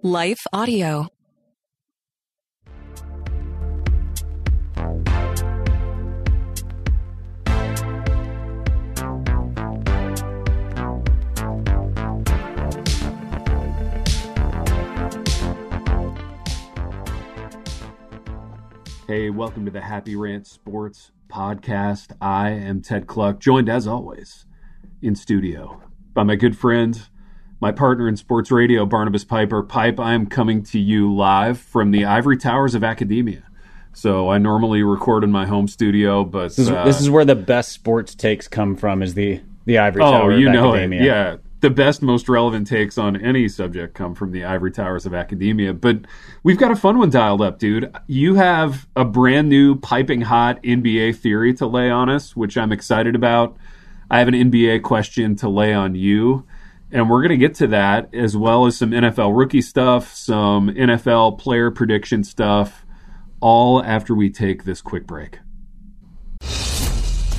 Life Audio. Hey, welcome to the Happy Rant Sports Podcast. I am Ted Kluck, joined as always in studio by my good friend, my partner in sports radio, Barnabas Piper. Pipe, I am coming to you live from the ivory towers of academia. So I normally record in my home studio, but... This is where the best sports takes come from, is the ivory tower of academia. Oh, you know it, yeah. The best, most relevant takes on any subject come from the ivory towers of academia. But we've got a fun one dialed up, dude. You have a brand new, piping hot NBA theory to lay on us, which I'm excited about. I have an NBA question to lay on you. And we're going to get to that, as well as some NFL rookie stuff, some NFL player prediction stuff, all after we take this quick break.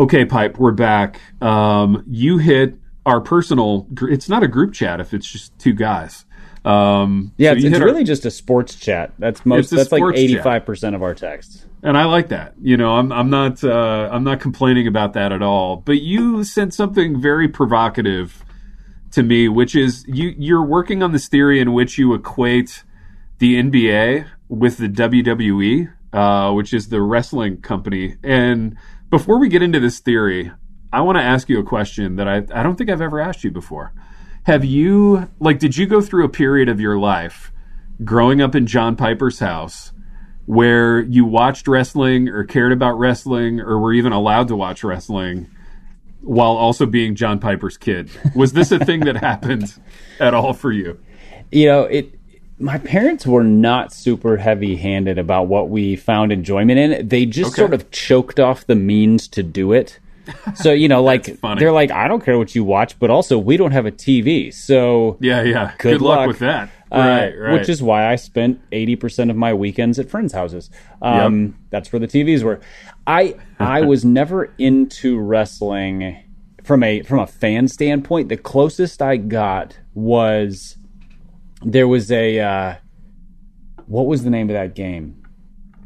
Okay, Pipe, we're back. You hit our personal... It's not a group chat if it's just two guys. So it's really just a sports chat. That's like 85% of our texts. And I like that. You know, I'm not complaining about that at all. But you sent something very provocative to me, which is you're working on this theory in which you equate the NBA with the WWE, which is the wrestling company, and... Before we get into this theory, I want to ask you a question that I don't think I've ever asked you before. Have you, did you go through a period of your life growing up in John Piper's house where you watched wrestling or cared about wrestling or were even allowed to watch wrestling while also being John Piper's kid? Was this a thing that happened at all for you? You know, my parents were not super heavy-handed about what we found enjoyment in. They just sort of choked off the means to do it. So, you know, they're like, I don't care what you watch, but also we don't have a TV. So yeah. Good luck with that. Right. Which is why I spent 80% of my weekends at friends' houses. That's where the TVs were. I was never into wrestling from a fan standpoint. The closest I got was... There was a, what was the name of that game?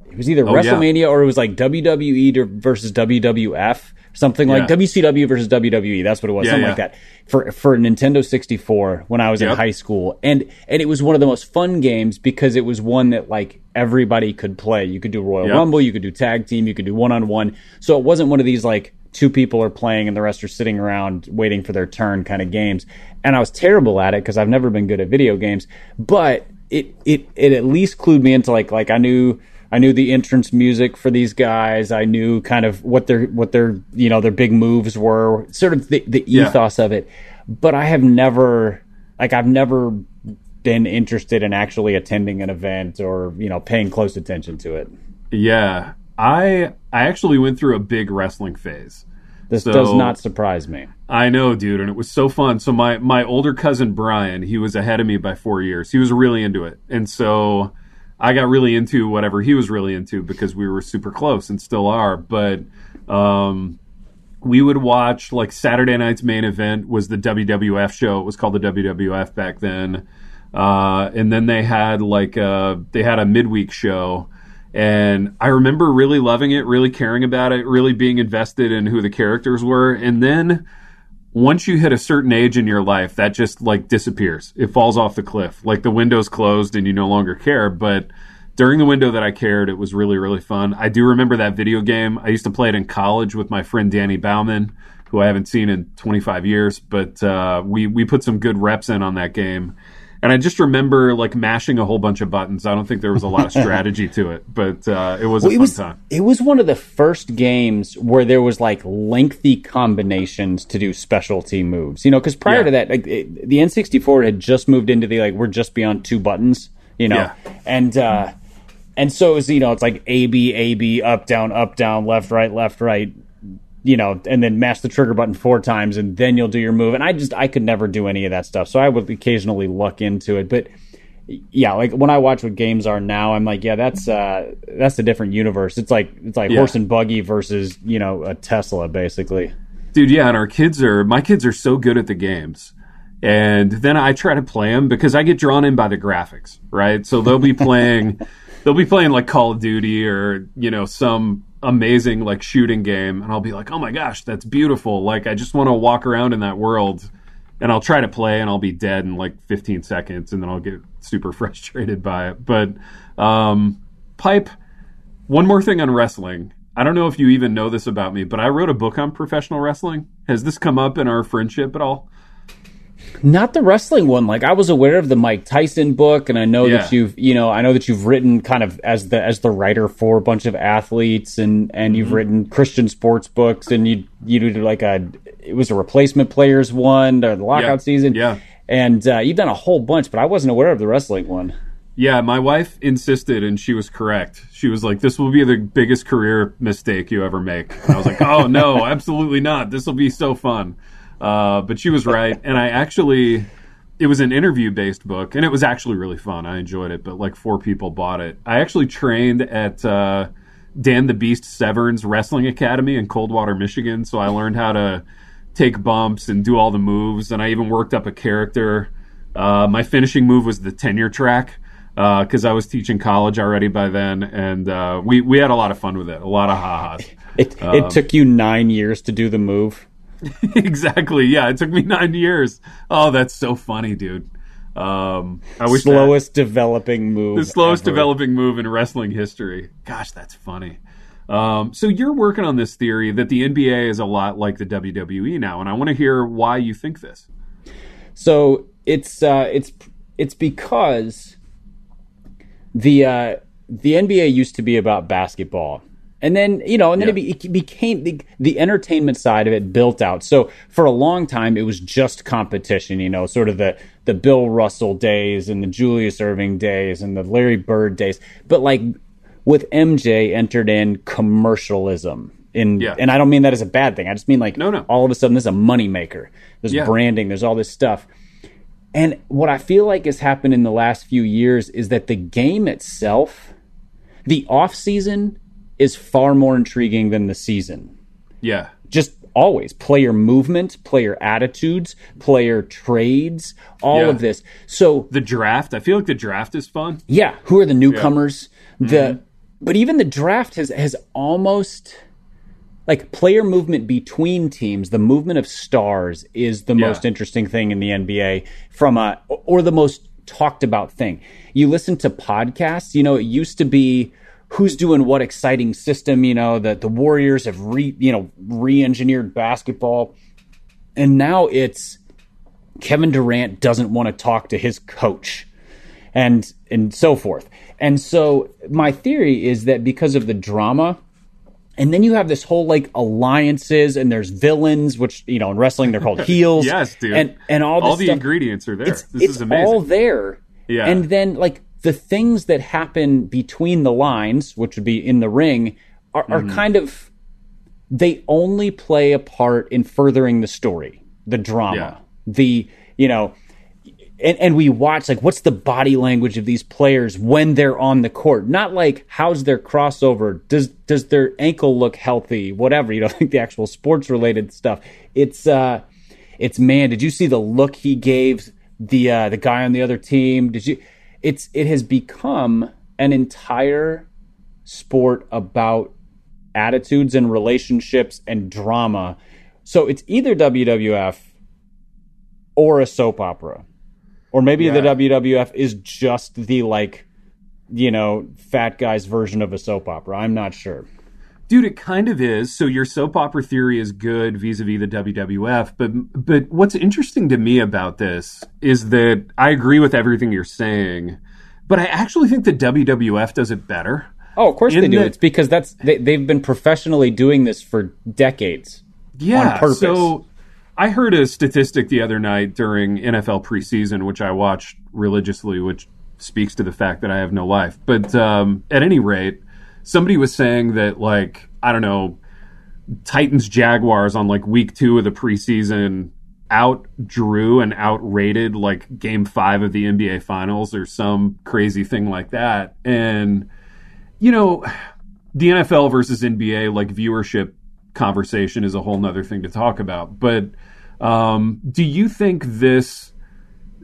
It was either WrestleMania or it was like WWE versus WWF, something like WCW versus WWE. That's what it was, like that. For Nintendo 64 when I was in high school. And it was one of the most fun games because it was one that like everybody could play. You could do Royal Rumble, you could do tag team, you could do one-on-one. So it wasn't one of these like two people are playing and the rest are sitting around waiting for their turn kind of games. And I was terrible at it because I've never been good at video games, but it at least clued me into like I knew the entrance music for these guys. I knew kind of what their you know, their big moves were, sort of the ethos of it. But I have never been interested in actually attending an event or, you know, paying close attention to it. Yeah. I actually went through a big wrestling phase. This does not surprise me. I know, dude, and it was so fun. So my older cousin, Brian, he was ahead of me by 4 years. He was really into it. And so I got really into whatever he was really into because we were super close and still are. But we would watch, like, Saturday night's main event was the WWF show. It was called the WWF back then. And then they had, a midweek show. And I remember really loving it, really caring about it, really being invested in who the characters were. And then once you hit a certain age in your life, that just like disappears. It falls off the cliff. Like the window's closed and you no longer care. But during the window that I cared, it was really, really fun. I do remember that video game. I used to play it in college with my friend Danny Bauman, who I haven't seen in 25 years. But we put some good reps in on that game. And I just remember like mashing a whole bunch of buttons. I don't think there was a lot of strategy to it, but it was a fun time. It was one of the first games where there was like lengthy combinations to do specialty moves, you know, because prior to that, like, the N64 had just moved into the, like, we're just beyond two buttons, you know, and so it was, you know, it's like A, B, A, B, up, down, left, right, you know, and then mash the trigger button four times and then you'll do your move. And I could never do any of that stuff. So I would occasionally luck into it. But yeah, like when I watch what games are now, I'm like, yeah, that's a different universe. It's like horse and buggy versus, you know, a Tesla basically. Dude. Yeah. And my kids are so good at the games. And then I try to play them because I get drawn in by the graphics. Right. So they'll be playing like Call of Duty or, you know, some amazing like shooting game, and I'll be like, oh my gosh, that's beautiful, like I just want to walk around in that world. And I'll try to play and I'll be dead in like 15 seconds, and then I'll get super frustrated by it. But Pipe, one more thing on wrestling. I don't know if you even know this about me, but I wrote a book on professional wrestling. Has this come up in our friendship at all? Not the wrestling one. Like I was aware of the Mike Tyson book, and I know that you've written kind of as the writer for a bunch of athletes, and you've written Christian sports books, and you do like it was a replacement players one or the lockout season. Yeah. And you've done a whole bunch, but I wasn't aware of the wrestling one. Yeah, my wife insisted, and she was correct. She was like, this will be the biggest career mistake you ever make. And I was like, oh no, absolutely not. This will be so fun. But she was right, and it was an interview-based book, and it was actually really fun. I enjoyed it, but like 4 people bought it. I actually trained at Dan the Beast Severn's Wrestling Academy in Coldwater, Michigan, so I learned how to take bumps and do all the moves, and I even worked up a character. My finishing move was the tenure track, because I was teaching college already by then, and we had a lot of fun with it, a lot of ha-has. It took you 9 years to do the move? Exactly. Yeah, it took me 9 years. Oh, that's so funny, dude. Developing move in wrestling history. Gosh, that's funny. So you're working on this theory that the NBA is a lot like the WWE now, and I want to hear why you think this. So it's because the NBA used to be about basketball. And then, you know, it became the entertainment side of it built out. So for a long time, it was just competition, you know, sort of the Bill Russell days and the Julius Erving days and the Larry Bird days. But like with MJ entered in commercialism. And I don't mean that as a bad thing. I just mean like all of a sudden this is a moneymaker. There's branding. There's all this stuff. And what I feel like has happened in the last few years is that the game itself, the offseason is far more intriguing than the season. Yeah. Just always. Player movement, player attitudes, player trades, all of this. So the draft, I feel like the draft is fun. Yeah. Who are the newcomers? Yeah. But even the draft has almost, like, player movement between teams, the movement of stars is the most interesting thing in the NBA or the most talked about thing. You listen to podcasts, you know, it used to be, who's doing what exciting system, you know, that the Warriors have re-engineered basketball. And now it's Kevin Durant doesn't want to talk to his coach and so forth. And so my theory is that because of the drama, and then you have this whole like alliances, and there's villains, which, you know, in wrestling they're called heels. Yes, dude. And all this all the stuff, ingredients are there. This is amazing. It's all there. Yeah. And then like the things that happen between the lines, which would be in the ring, are kind of, they only play a part in furthering the story, the drama, the, you know, and we watch like, what's the body language of these players when they're on the court? Not like, how's their crossover? Does their ankle look healthy? Whatever, you know, like the actual sports related stuff. It's man, did you see the look he gave the guy on the other team? Did you? It has become an entire sport about attitudes and relationships and drama, So it's either WWF or a soap opera. Or maybe the WWF is just the, like, you know, fat guy's version of a soap opera. I'm not sure. Dude, it kind of is. So your soap opera theory is good vis-a-vis the WWF. But what's interesting to me about this is that I agree with everything you're saying, but I actually think the WWF does it better. Oh, of course they do. It's because they've been professionally doing this for decades. Yeah, on purpose. So I heard a statistic the other night during NFL preseason, which I watched religiously, which speaks to the fact that I have no life. But at any rate, somebody was saying that, like, I don't know, Titans-Jaguars on, like, week 2 of the preseason outdrew and outrated, like, game 5 of the NBA Finals or some crazy thing like that. And, you know, the NFL versus NBA, like, viewership conversation is a whole nother thing to talk about. But do you think this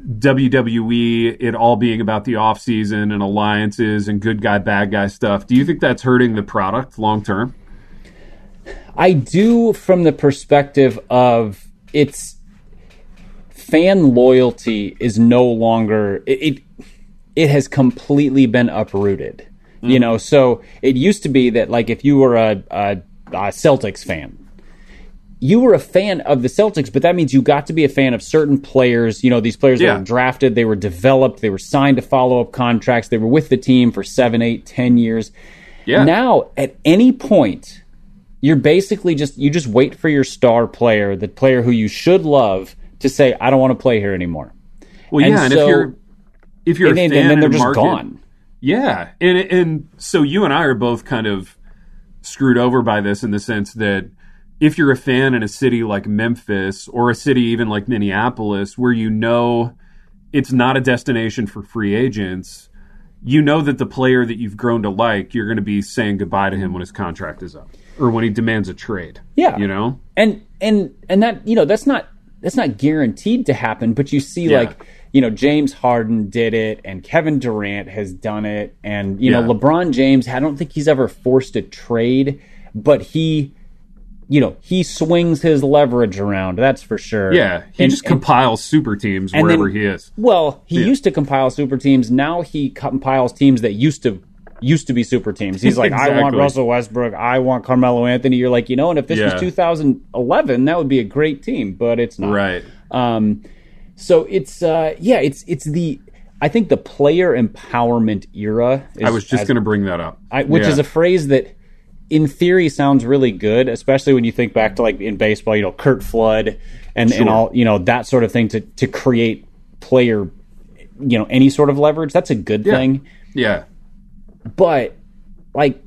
WWE, it all being about the offseason and alliances and good guy, bad guy stuff, do you think that's hurting the product long term? I do, from the perspective of it's fan loyalty is no longer, it has completely been uprooted. Mm. You know, so it used to be that, like, if you were a Celtics fan, you were a fan of the Celtics, but that means you got to be a fan of certain players. You know, these players that were drafted, they were developed, they were signed to follow-up contracts, they were with the team for 7, 8, 10 years. Yeah. Now, at any point, you're basically you just wait for your star player, the player who you should love, to say, I don't want to play here anymore. Well, and yeah, and so, if you're a fan, and then they're just gone. Yeah, and so you and I are both kind of screwed over by this in the sense that if you're a fan in a city like Memphis or a city even like Minneapolis, where you know it's not a destination for free agents, you know that the player that you've grown to like, you're going to be saying goodbye to him when his contract is up or when he demands a trade. Yeah, you know, and that, you know, that's not guaranteed to happen, but you see, like, you know, James Harden did it, and Kevin Durant has done it, and you know, LeBron James, I don't think he's ever forced a trade, but he, you know, he swings his leverage around, that's for sure. Yeah, he just compiles super teams wherever he is. Well, he used to compile super teams. Now he compiles teams that used to be super teams. He's like, exactly. I want Russell Westbrook. I want Carmelo Anthony. You're like, you know, and if this was 2011, that would be a great team, but it's not. Right. So it's, it's the, I think the player empowerment era. I was just going to bring that up. Which is a phrase that, in theory, sounds really good, especially when you think back to, like, in baseball, you know, Kurt Flood and all, you know, that sort of thing to create player, you know, any sort of leverage. That's a good thing. Yeah. But, like,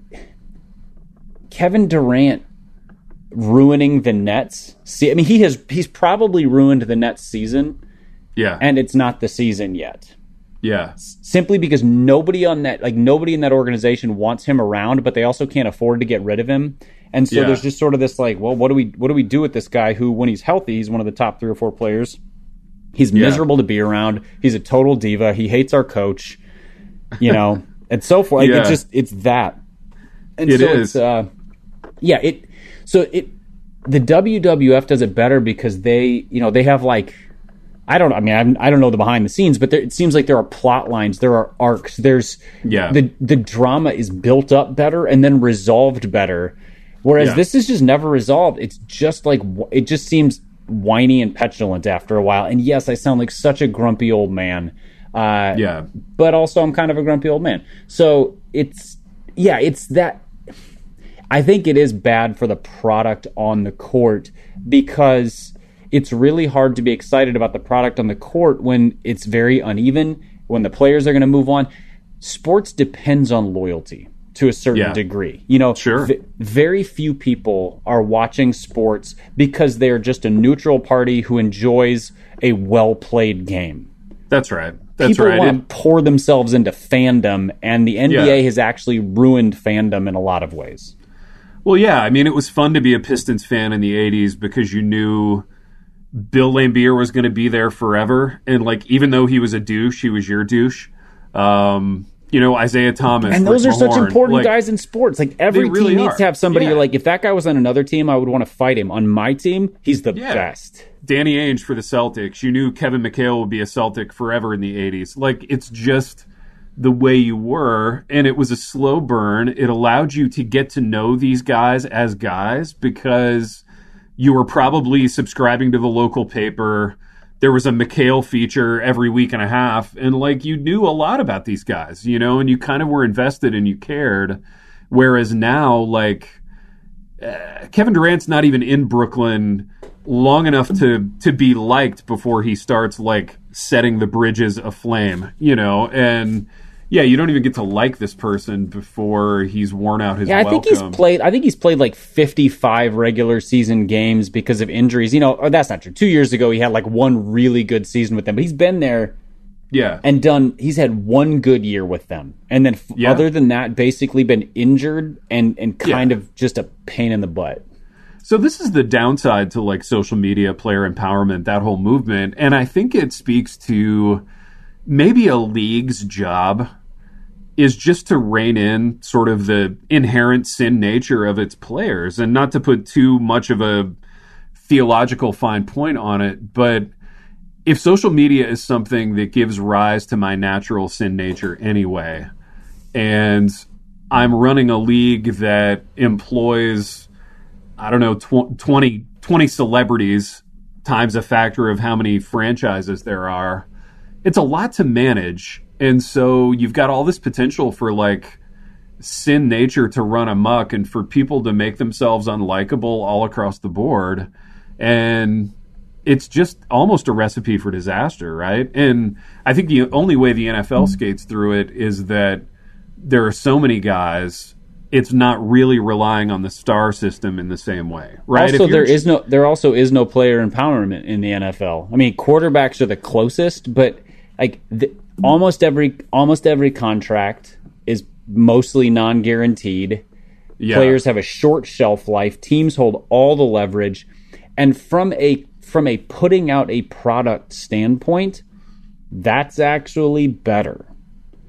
Kevin Durant ruining the Nets. See, I mean, he's probably ruined the Nets season. Yeah. And it's not the season yet. Yeah. Simply because nobody in that organization wants him around, but they also can't afford to get rid of him. And so there's just sort of this, like, well, what do we do with this guy who, when he's healthy, he's one of the top 3 or 4 players. He's miserable to be around. He's a total diva. He hates our coach, you know, and so forth. Like, it's that. And it so is. It's, the WWF does it better because they, you know, they have, like, I don't know the behind the scenes, but it seems like there are plot lines, there are arcs, there's the drama is built up better and then resolved better, whereas this is just never resolved. It's just like, it just seems whiny and petulant after a while. And yes, I sound like such a grumpy old man, but also I'm kind of a grumpy old man. So it's that. I think it is bad for the product on the court because it's really hard to be excited about the product on the court when it's very uneven, when the players are going to move on. Sports depends on loyalty to a certain degree. You know, very few people are watching sports because they're just a neutral party who enjoys a well-played game. That's right. People want to pour themselves into fandom, and the NBA has actually ruined fandom in a lot of ways. Well, yeah. I mean, it was fun to be a Pistons fan in the 80s because you knew Bill Lambier was going to be there forever, and, like, even though he was a douche, he was your douche. you know, Isaiah Thomas. And those are such important guys in sports. Like, every team needs to have somebody you're like, if that guy was on another team, I would want to fight him. On my team, he's the best. Danny Ainge for the Celtics. You knew Kevin McHale would be a Celtic forever in the 80s. Like, it's just the way you were, and it was a slow burn. It allowed you to get to know these guys as guys because you were probably subscribing to the local paper. There was a McHale feature every week and a half, and like you knew a lot about these guys, you know, and you kind of were invested and you cared. Whereas now, like Kevin Durant's not even in Brooklyn long enough to be liked before he starts like setting the bridges aflame, you know, and you don't even get to like this person before he's worn out his welcome. I think he's played like 55 regular season games because of injuries. You know, or that's not true. 2 years ago, he had like one really good season with them, but he's been there and done. He's had one good year with them. And then other than that, basically been injured and kind of just a pain in the butt. So this is the downside to like social media, player empowerment, that whole movement. And I think it speaks to maybe a league's job is just to rein in sort of the inherent sin nature of its players and not to put too much of a theological fine point on it. But if social media is something that gives rise to my natural sin nature anyway, and I'm running a league that employs, I don't know, 20 celebrities times a factor of how many franchises there are, it's a lot to manage. And so you've got all this potential for like sin nature to run amok and for people to make themselves unlikable all across the board. And it's just almost a recipe for disaster, right? And I think the only way the NFL skates through it is that there are so many guys, it's not really relying on the star system in the same way, right? Also, there also is no player empowerment in the NFL. I mean, quarterbacks are the closest, but like almost every contract is mostly non-guaranteed. Yeah. Players have a short shelf life. Teams hold all the leverage, and from a putting out a product standpoint, that's actually better.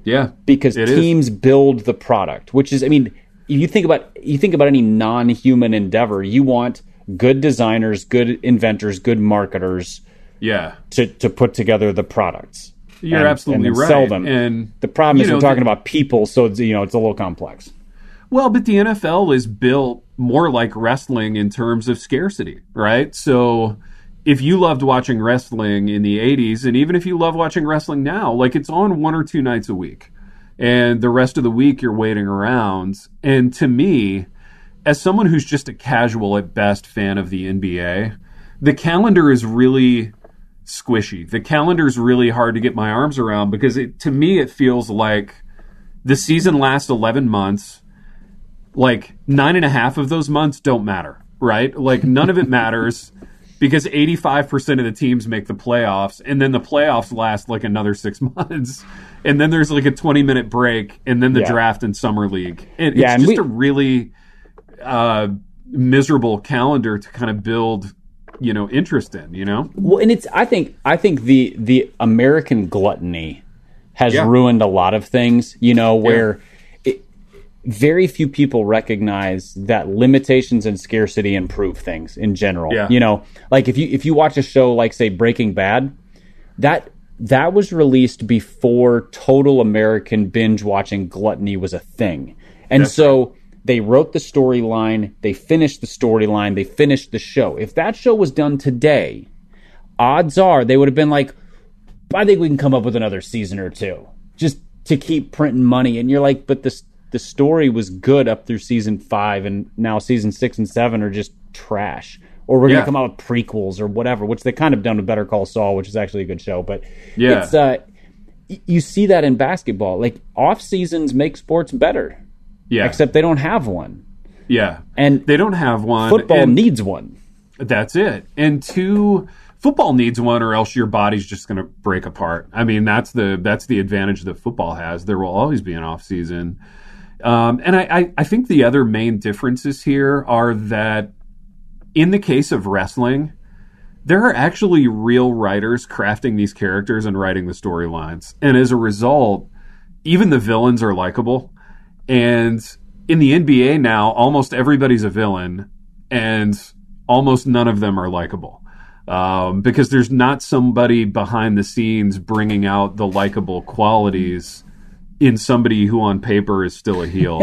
Yeah, because teams build the product, which is, I mean, you think about any non-human endeavor, you want good designers, good inventors, good marketers. Yeah, to put together the products. You're absolutely right. Sell them. And the problem is, we're talking about people, so it's, you know, it's a little complex. Well, but the NFL is built more like wrestling in terms of scarcity, right? So if you loved watching wrestling in the 80s, and even if you love watching wrestling now, like it's on one or two nights a week, and the rest of the week you're waiting around. And to me, as someone who's just a casual at best fan of the NBA, the calendar is really squishy. The calendar is really hard to get my arms around because to me it feels like the season lasts 11 months. Like 9.5 of those months don't matter, right? Like none of it matters because 85% of the teams make the playoffs, and then the playoffs last like another 6 months, and then there's like a 20-minute break, and then the draft and summer league. And it's just a really miserable calendar to kind of build, you know, interest in, you know? Well, and it's, I think the American gluttony has ruined a lot of things, you know, where very few people recognize that limitations and scarcity improve things in general. Yeah. You know, like if you watch a show like, say, Breaking Bad, that was released before total American binge watching gluttony was a thing. And they wrote the storyline, they finished the storyline, they finished the show. If that show was done today, odds are they would have been like, I think we can come up with another season or two just to keep printing money. And you're like, but the story was good up through season 5, and now season 6 and 7 are just trash. Or we're going to come out with prequels or whatever, which they kind of done with Better Call Saul, which is actually a good show. But it's, you see that in basketball. Like, off seasons make sports better. Yeah. Except they don't have one. Yeah. And they don't have one. Football needs one. That's it. And two, football needs one, or else your body's just going to break apart. I mean, that's the advantage that football has. There will always be an off season. And I think the other main differences here are that in the case of wrestling, there are actually real writers crafting these characters and writing the storylines. And as a result, even the villains are likable. And in the NBA now, almost everybody's a villain, and almost none of them are likable. Because there's not somebody behind the scenes bringing out the likable qualities in somebody who on paper is still a heel.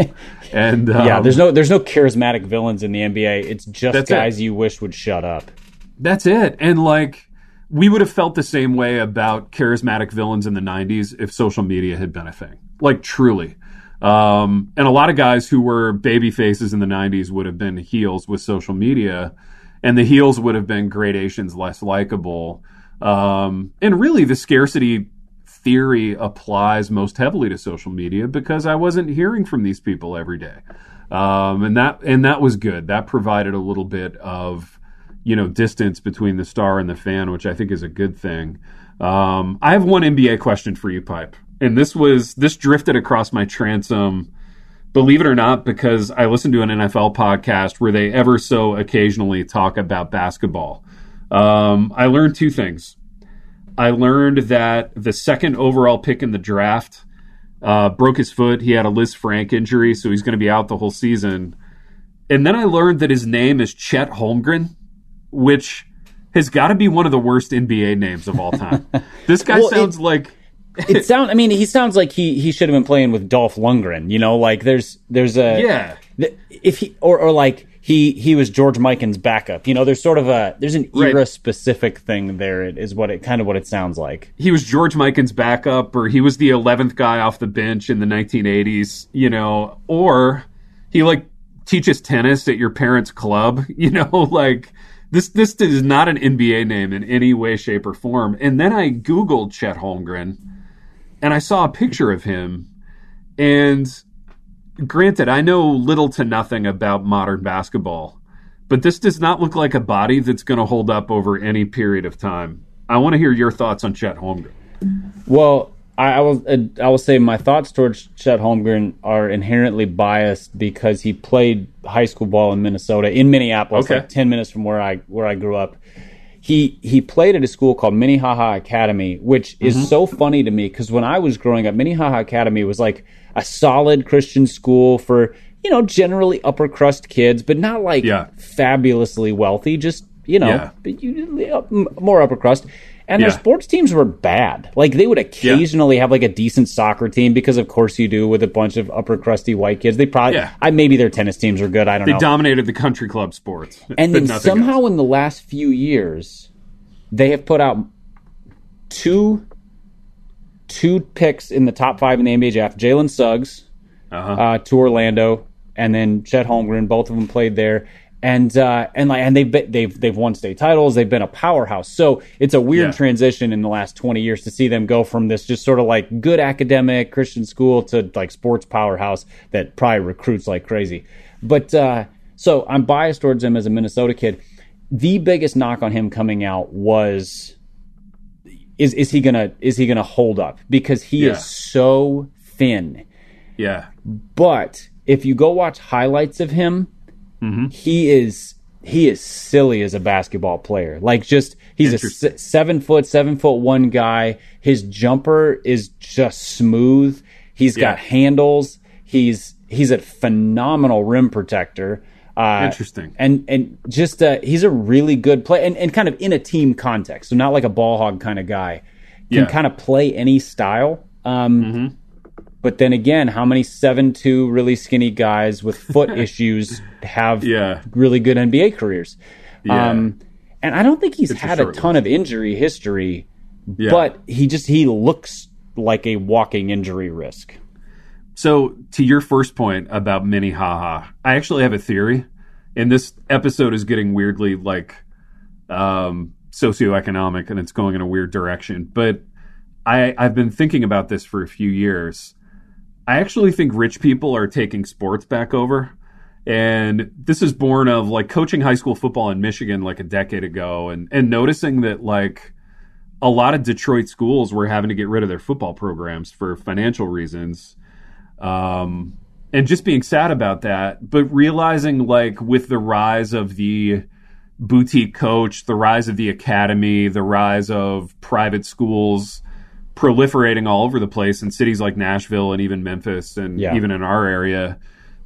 And yeah, there's no charismatic villains in the NBA. It's just guys you wish would shut up. That's it. And like, we would have felt the same way about charismatic villains in the 90s if social media had been a thing. Like, truly. And a lot of guys who were baby faces in the 90s would have been heels with social media, and the heels would have been gradations less likable. And really, the scarcity theory applies most heavily to social media because I wasn't hearing from these people every day. And that was good. That provided a little bit of, you know, distance between the star and the fan, which I think is a good thing. I have one NBA question for you, Pipe. And this drifted across my transom, believe it or not, because I listened to an NFL podcast where they ever so occasionally talk about basketball. I learned two things. I learned that the second overall pick in the draft broke his foot. He had a Liz Frank injury, so he's going to be out the whole season. And then I learned that his name is Chet Holmgren, which has got to be one of the worst NBA names of all time. This guy sounds like... he sounds like he should have been playing with Dolph Lundgren, you know, like there's a, yeah. If he, or like he was George Mikan's backup, you know, there's sort of there's an era specific thing there. It is what it sounds like. He was George Mikan's backup, or he was the 11th guy off the bench in the 1980s, you know, or he like teaches tennis at your parents' club, you know, like this is not an NBA name in any way, shape or form. And then I Googled Chet Holmgren. And I saw a picture of him, and granted, I know little to nothing about modern basketball, but this does not look like a body that's going to hold up over any period of time. I want to hear your thoughts on Chet Holmgren. Well, I will say my thoughts towards Chet Holmgren are inherently biased because he played high school ball in Minnesota, in Minneapolis, like 10 minutes from where I grew up. He played at a school called Minnehaha Academy, which is so funny to me because when I was growing up, Minnehaha Academy was like a solid Christian school for, you know, generally upper crust kids, but not like fabulously wealthy, just, you know, but more upper crust. And their sports teams were bad. Like they would occasionally have like a decent soccer team because, of course, you do with a bunch of upper crusty white kids. They probably, maybe their tennis teams were good. I don't know. They dominated the country club sports. And then somehow in the last few years, they have put out two picks in the top five in the NBA draft. Jalen Suggs to Orlando, and then Chet Holmgren. Both of them played there. And they've won state titles. They've been a powerhouse. So it's a weird transition in the last 20 years to see them go from this just sort of like good academic Christian school to like sports powerhouse that probably recruits like crazy. But so I'm biased towards him as a Minnesota kid. The biggest knock on him coming out was is he gonna hold up because he is so thin. Yeah. But if you go watch highlights of him. Mm-hmm. He is silly as a basketball player. Like just he's a 7'1" guy. His jumper is just smooth. He's got handles. He's a phenomenal rim protector. Interesting. And just he's a really good player and kind of in a team context. So not like a ball hog kind of guy. Can kind of play any style. But then again, how many 7'2" really skinny guys with foot issues have really good NBA careers? Yeah. And I don't think he's had a ton of injury history, but he looks like a walking injury risk. So to your first point about Minnehaha, I actually have a theory, and this episode is getting weirdly like socioeconomic, and it's going in a weird direction. But I've been thinking about this for a few years. I actually think rich people are taking sports back over. And this is born of like coaching high school football in Michigan like a decade ago and noticing that like a lot of Detroit schools were having to get rid of their football programs for financial reasons. And just being sad about that, but realizing like with the rise of the boutique coach, the rise of the academy, the rise of private schools, proliferating all over the place in cities like Nashville and even Memphis and even in our area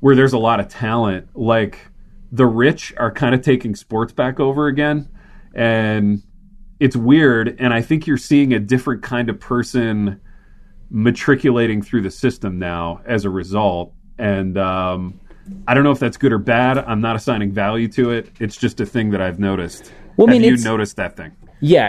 where there's a lot of talent. Like, the rich are kind of taking sports back over again, and it's weird. And I think you're seeing a different kind of person matriculating through the system now as a result. And I don't know if that's good or bad. I'm not assigning value to it. It's just a thing that I've noticed. Well, I mean, you noticed that thing? Yeah,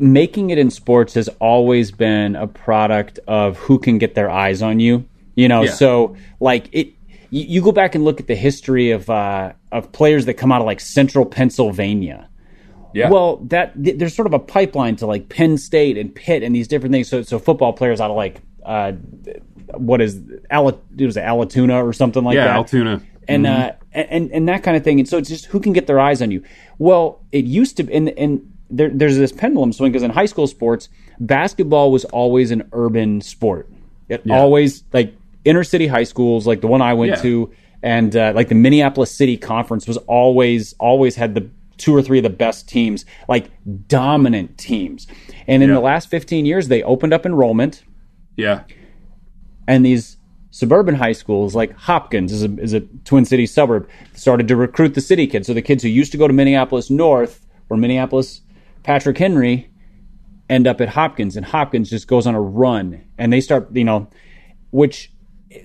making it in sports has always been a product of who can get their eyes on you. You know, so like it. You go back and look at the history of players that come out of like central Pennsylvania. Yeah. Well, there's sort of a pipeline to like Penn State and Pitt and these different things. So football players out of like Altoona or something like that. Yeah, Altoona. And and that kind of thing. And so it's just who can get their eyes on you. Well, it used to, and there's this pendulum swing because in high school sports, basketball was always an urban sport. It always like. Inner city high schools, like the one I went to, and like the Minneapolis City Conference was always had the two or three of the best teams, like dominant teams. And in the last 15 years, they opened up enrollment. Yeah. And these suburban high schools, like Hopkins is a Twin Cities suburb, started to recruit the city kids. So the kids who used to go to Minneapolis North or Minneapolis Patrick Henry end up at Hopkins, and Hopkins just goes on a run. And they start,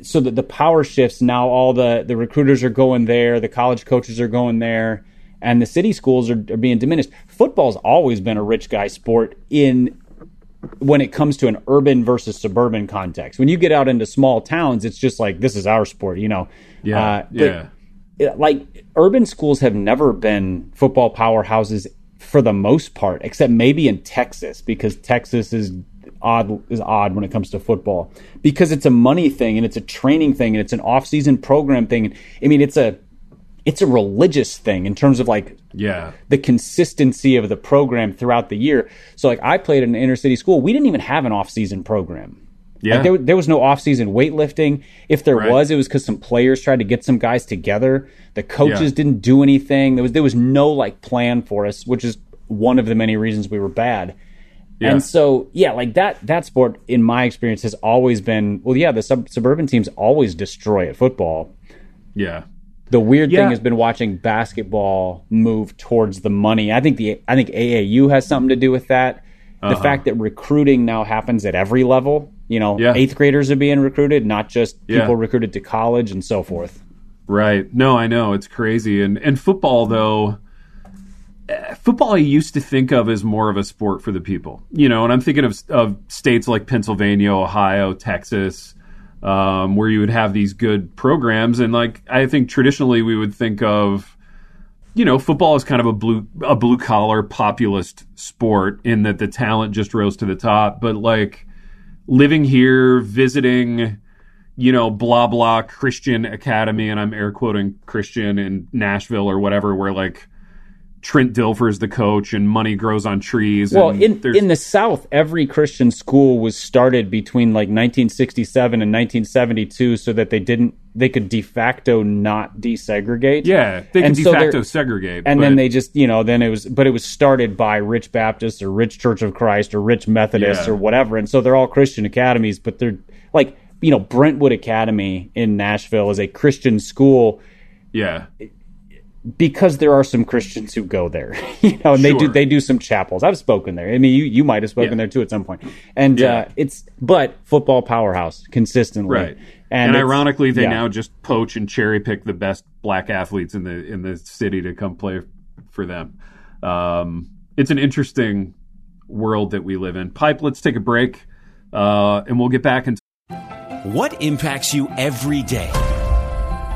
so that the power shifts now, all the recruiters are going there, the college coaches are going there, and the city schools are being diminished. Football's always been a rich guy sport when it comes to an urban versus suburban context. When you get out into small towns, it's just like, this is our sport, you know. Yeah, like urban schools have never been football powerhouses for the most part, except maybe in Texas, because Texas is odd when it comes to football, because it's a money thing and it's a training thing and it's an off-season program thing. And I mean, it's a religious thing in terms of like the consistency of the program throughout the year. So like I played in an inner city school. We didn't even have an off-season program. Yeah. Like there was no off-season weightlifting. If there was, it was because some players tried to get some guys together. The coaches didn't do anything. There was no like plan for us, which is one of the many reasons we were bad. Yeah. And so, like that sport, in my experience, has always been, the suburban teams always destroy at football. Yeah. The weird thing has been watching basketball move towards the money. I think AAU has something to do with that. The fact that recruiting now happens at every level, eighth graders are being recruited, not just people recruited to college and so forth. Right. No, I know. It's crazy. And football, though... Football I used to think of as more of a sport for the people, and I'm thinking of states like Pennsylvania, Ohio, Texas, where you would have these good programs. And like, I think traditionally we would think of, football as kind of a blue collar populist sport in that the talent just rose to the top. But like living here, visiting, blah, blah, Christian Academy, and I'm air quoting Christian, in Nashville or whatever, where like, Trent Dilfer's the coach, and money grows on trees. Well, in the South, every Christian school was started between like 1967 and 1972, so that they could de facto not desegregate. Yeah, they could de facto segregate, and then they just it was started by rich Baptists or rich Church of Christ or rich Methodists or whatever, and so they're all Christian academies, but they're like Brentwood Academy in Nashville is a Christian school. Yeah. Because there are some Christians who go there, and they do some chapels. I've spoken there. I mean, you might have spoken there too at some point. And but football powerhouse consistently, right? And ironically, they now just poach and cherry pick the best black athletes in the city to come play for them. It's an interesting world that we live in. Pipe, let's take a break, and we'll get back into what impacts you every day.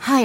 Hi,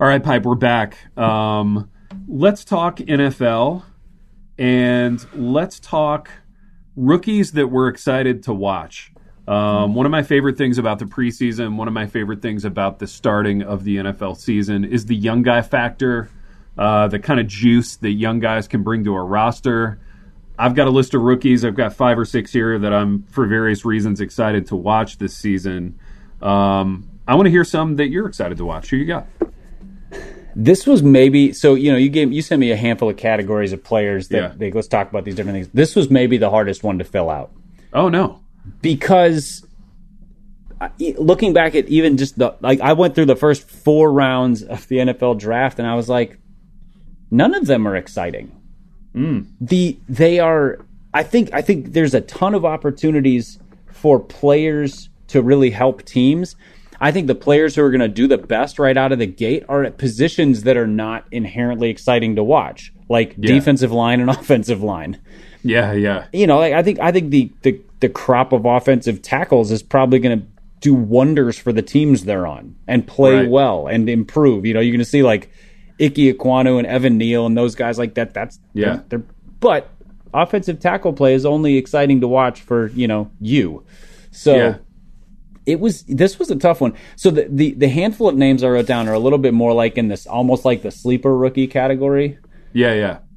All right, Pipe, we're back. Let's talk NFL, and let's talk rookies that we're excited to watch. One of my favorite things about the preseason, one of my favorite things about the starting of the NFL season is the young guy factor, the kind of juice that young guys can bring to a roster. I've got a list of rookies. I've got 5 or 6 here that I'm, for various reasons, excited to watch this season. I want to hear some that you're excited to watch. Who you got? This was maybe, so, you know, you sent me a handful of categories of players that let's talk about these different things. This was maybe the hardest one to fill out. Oh, no. Because looking back at even just I went through the first 4 rounds of the NFL draft, and I was like, none of them are exciting. They are. I think there's a ton of opportunities for players to really help teams. I think the players who are going to do the best right out of the gate are at positions that are not inherently exciting to watch, like defensive line and offensive line. You know, like, I think the crop of offensive tackles is probably going to do wonders for the teams they're on and play well and improve. You know, you're going to see like Ikem Ekwonu and Evan Neal and those guys like that. That's but offensive tackle play is only exciting to watch for, you know, you. So this was a tough one. So the handful of names I wrote down are a little bit more like in this, almost like the sleeper rookie category.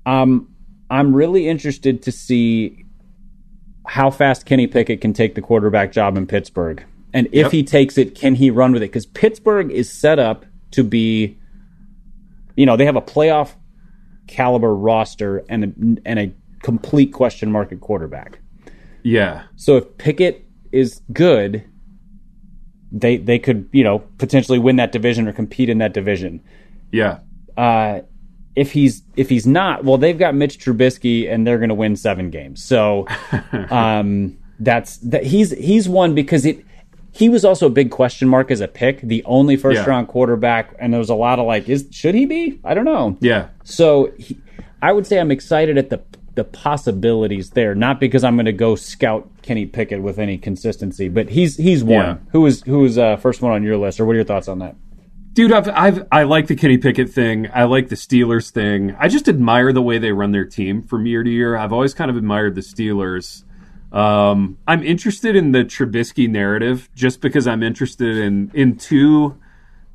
I'm really interested to see how fast Kenny Pickett can take the quarterback job in Pittsburgh. And if he takes it, can he run with it? Because Pittsburgh is set up to be, you know, they have a playoff caliber roster and a complete question mark at quarterback. Yeah. So if Pickett is good, they could, you know, potentially win that division or compete in that division. Yeah. If he's not, well, they've got Mitch Trubisky and they're going to win 7 games. So he's won because he was also a big question mark as a pick, the only first-round quarterback, and there was a lot of like, should he be? I don't know. Yeah. So I would say I'm excited at the possibilities there, not because I'm going to go scout Kenny Pickett with any consistency, but he's one. Yeah. Who is first one on your list, or what are your thoughts on that? Dude, I like the Kenny Pickett thing. I like the Steelers thing. I just admire the way they run their team from year to year. I've always kind of admired the Steelers. I'm interested in the Trubisky narrative just because I'm interested in two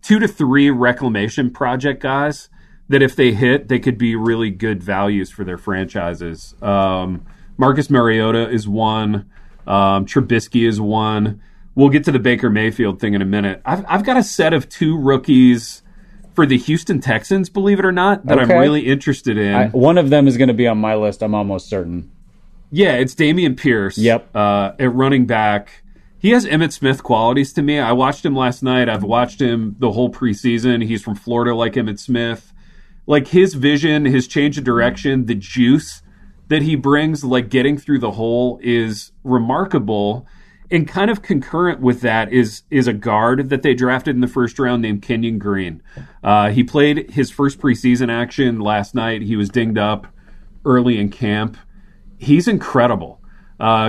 to three reclamation project guys that if they hit, they could be really good values for their franchises. Marcus Mariota is one. Trubisky is one. We'll get to the Baker Mayfield thing in a minute. I've got a set of 2 rookies for the Houston Texans, believe it or not, that I'm really interested in. One of them is going to be on my list, I'm almost certain. Yeah, it's Damian Pierce. Yep. At running back. He has Emmitt Smith qualities to me. I watched him last night. I've watched him the whole preseason. He's from Florida like Emmitt Smith. Like his vision, his change of direction, the juice that he brings, like getting through the hole is remarkable. And kind of concurrent with that is a guard that they drafted in the first round named Kenyon Green. He played his first preseason action last night. He was dinged up early in camp. He's incredible.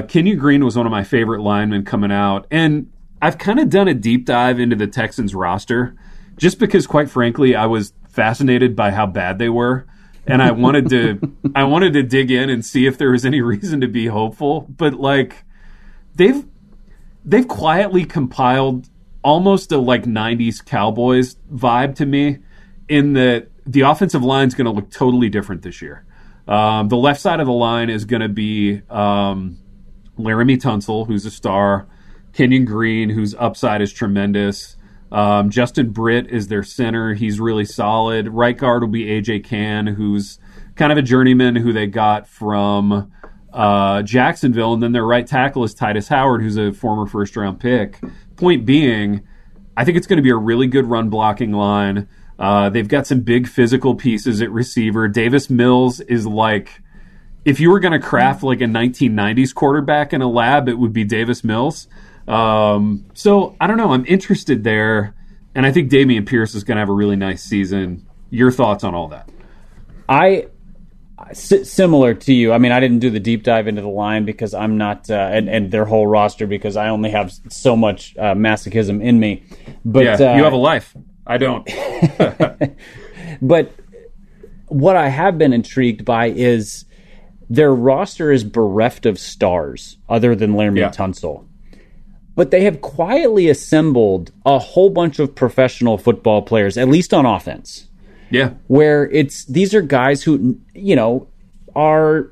Kenyon Green was one of my favorite linemen coming out. And I've kind of done a deep dive into the Texans roster just because, quite frankly, I was fascinated by how bad they were. And I wanted to dig in and see if there was any reason to be hopeful. But, like, they've quietly compiled almost a, like, 90s Cowboys vibe to me in that the offensive line's going to look totally different this year. The left side of the line is going to be Laramie Tunsil, who's a star, Kenyon Green, whose upside is tremendous. Justin Britt is their center. He's really solid. Right guard will be AJ Cann, who's kind of a journeyman who they got from Jacksonville. And then their right tackle is Titus Howard, who's a former first-round pick. Point being, I think it's going to be a really good run-blocking line. They've got some big physical pieces at receiver. Davis Mills is like, if you were going to craft like a 1990s quarterback in a lab, it would be Davis Mills. So I don't know. I'm interested there. And I think Damian Pierce is going to have a really nice season. Your thoughts on all that? Similar to you. I mean, I didn't do the deep dive into the line because I'm not, and their whole roster, because I only have so much masochism in me, but you have a life. I don't. But what I have been intrigued by is their roster is bereft of stars other than Laramie Tunsil. But they have quietly assembled a whole bunch of professional football players, at least on offense. Yeah. Where it's, these are guys who, you know, are,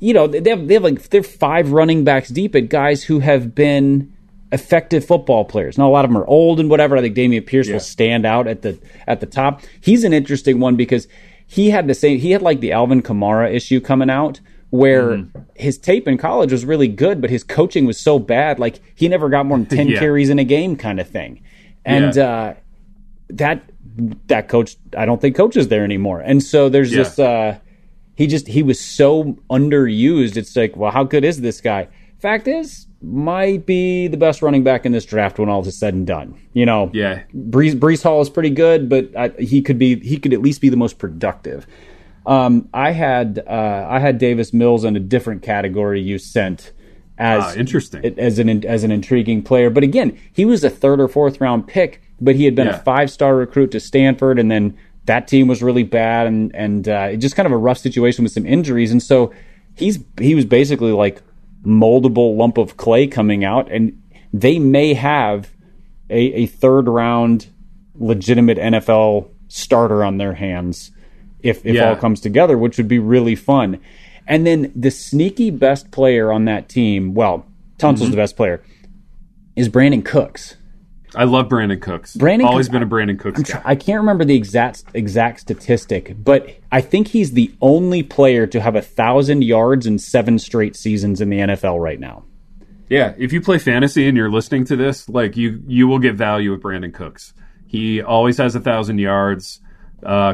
you know, they have like, they're five running backs deep at guys who have been effective football players. Now, a lot of them are old and whatever. I think Damian Pierce will stand out at the top. He's an interesting one because he had like the Alvin Kamara issue coming out where his tape in college was really good, but his coaching was so bad. Like he never got more than 10 carries in a game kind of thing. And that coach, I don't think coaches there anymore. And so there's this, he was so underused. It's like, well, how good is this guy? Fact is, might be the best running back in this draft when all is said and done. You know, Breece Hall is pretty good, but he could at least be the most productive. I had Davis Mills in a different category you sent as an intriguing player, but again, he was a third or fourth round pick, but he had been a five-star recruit to Stanford, and then that team was really bad and just kind of a rough situation with some injuries, and so he was basically like moldable lump of clay coming out, and they may have a third round legitimate NFL starter on their hands if all comes together, which would be really fun. And then the sneaky best player on that team, well, Tunsil's the best player, is Brandon Cooks. I love Brandon Cooks. Always been a Brandon Cooks guy. I can't remember the exact statistic, but I think he's the only player to have 1,000 yards in 7 straight seasons in the NFL right now. Yeah, if you play fantasy and you're listening to this, like you will get value with Brandon Cooks. He always has 1,000 yards,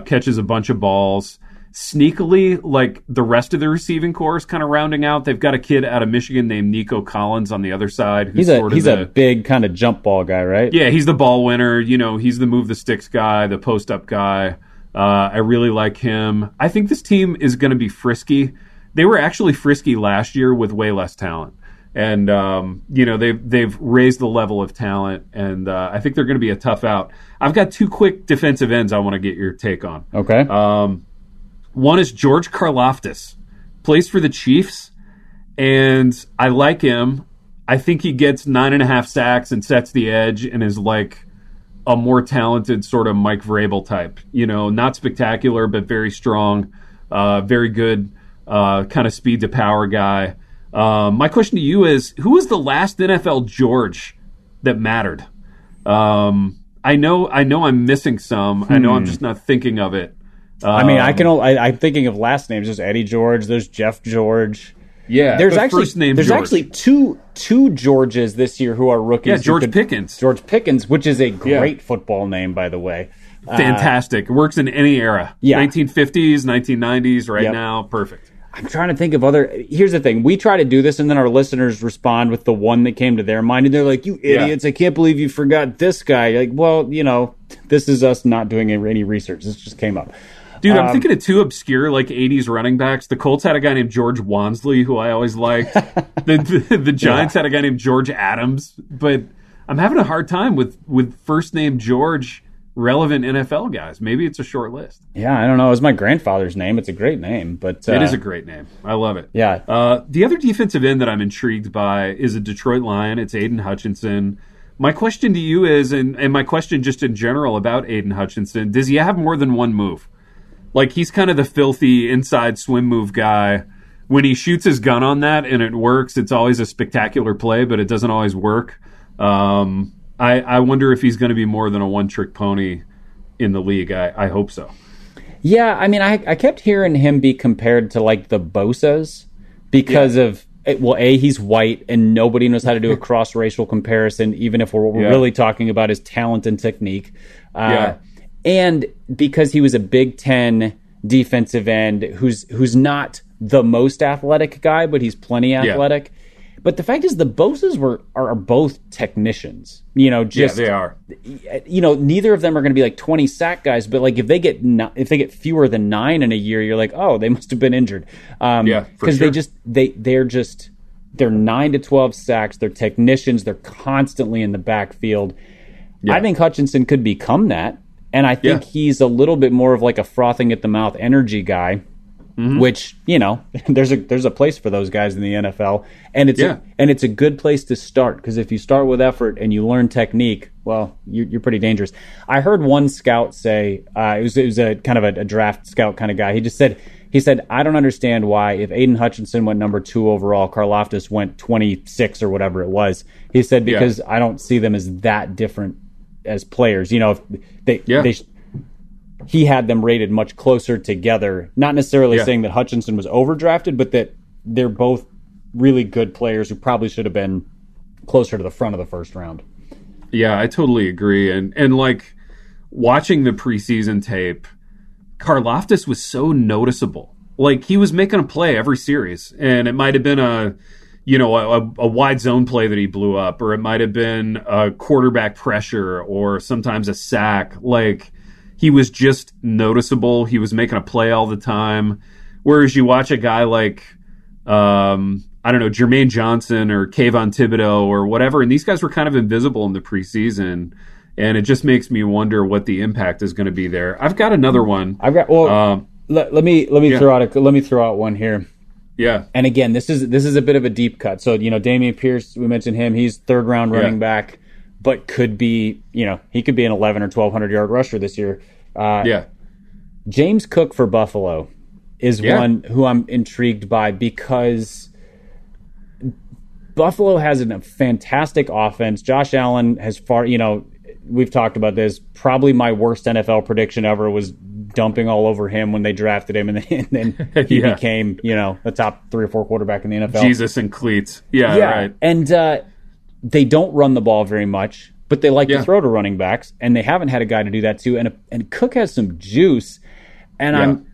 catches a bunch of balls. Sneakily, like the rest of the receiving corps is kind of rounding out. They've got a kid out of Michigan named Nico Collins on the other side. He's a big kind of jump ball guy, right? Yeah, he's the ball winner. You know, he's the move the sticks guy, the post up guy. I really like him. I think this team is going to be frisky. They were actually frisky last year with way less talent, and you know they've raised the level of talent, and I think they're going to be a tough out. I've got two quick defensive ends I want to get your take on. Okay. One is George Karlaftis, plays for the Chiefs, and I like him. I think he gets 9.5 sacks and sets the edge and is like a more talented sort of Mike Vrabel type. You know, not spectacular, but very strong, very good kind of speed to power guy. My question to you is, who was the last NFL George that mattered? I know I'm missing some. I know I'm just not thinking of it. I mean, I'm thinking of last names. There's Eddie George. There's Jeff George. Yeah, there's actually two Georges this year who are rookies. Yeah, George Pickens, which is a great football name, by the way. Fantastic. Works in any era. Yeah, 1950s, 1990s, now, perfect. I'm trying to think of other. Here's the thing: we try to do this, and then our listeners respond with the one that came to their mind, and they're like, "You idiots! I can't believe you forgot this guy." You're like, well, you know, this is us not doing any research. This just came up. Dude, I'm thinking of two obscure, like, 80s running backs. The Colts had a guy named George Wansley, who I always liked. The Giants had a guy named George Adams. But I'm having a hard time with first-name George relevant NFL guys. Maybe it's a short list. Yeah, I don't know. It was my grandfather's name. It's a great name. But it is a great name. I love it. Yeah. The other defensive end that I'm intrigued by is a Detroit Lion. It's Aiden Hutchinson. My question to you is, and my question just in general about Aiden Hutchinson, does he have more than one move? Like, he's kind of the filthy inside swim move guy. When he shoots his gun on that and it works, it's always a spectacular play, but it doesn't always work. I wonder if he's going to be more than a one-trick pony in the league. I hope so. Yeah, I mean, I kept hearing him be compared to, like, the Bosa's because of, well, A, he's white, and nobody knows how to do a cross-racial comparison, even if what we're really talking about is talent and technique. And because he was a Big Ten defensive end who's not the most athletic guy, but he's plenty athletic. But the fact is, the Bosa's are both technicians. You know, just they are. You know, neither of them are going to be like 20 sack guys. But like, if they get fewer than 9 in a year, you're like, oh, they must have been injured. Because they're 9 to 12 sacks. They're technicians. They're constantly in the backfield. Yeah. I think Hutchinson could become that, and I think he's a little bit more of like a frothing at the mouth energy guy. Mm-hmm. Which, you know, there's a place for those guys in the NFL, and it's a good place to start, because if you start with effort and you learn technique, well, you're pretty dangerous. I heard one scout say, it was a kind of a draft scout kind of guy. He said, I don't understand why if Aiden Hutchinson went number 2 overall, Karlaftis went 26 or whatever it was. He said because I don't see them as that different as players. You know, if they he had them rated much closer together, not necessarily saying that Hutchinson was overdrafted, but that they're both really good players who probably should have been closer to the front of the first round. Yeah, I totally agree. And like, watching the preseason tape, Karlaftis was so noticeable. Like, he was making a play every series, and it might have been a wide zone play that he blew up, or it might have been a quarterback pressure, or sometimes a sack. Like, he was just noticeable. He was making a play all the time. Whereas you watch a guy like, Jermaine Johnson or Kayvon Thibodeau or whatever, and these guys were kind of invisible in the preseason. And it just makes me wonder what the impact is going to be there. I've got another one. Let me throw out one here. Yeah. And again, this is a bit of a deep cut. So, you know, Damian Pierce, we mentioned him. He's third round running back, but could be, you know, he could be an 11 or 1,200 yard rusher this year. James Cook for Buffalo is one who I'm intrigued by, because Buffalo has a fantastic offense. Josh Allen has we've talked about this. Probably my worst NFL prediction ever was dumping all over him when they drafted him, and then he became, you know, the top 3 or 4 quarterback in the NFL. Jesus and cleats. Yeah. Right. And, they don't run the ball very much, but they like to throw to running backs, and they haven't had a guy to do that to. And Cook has some juice, and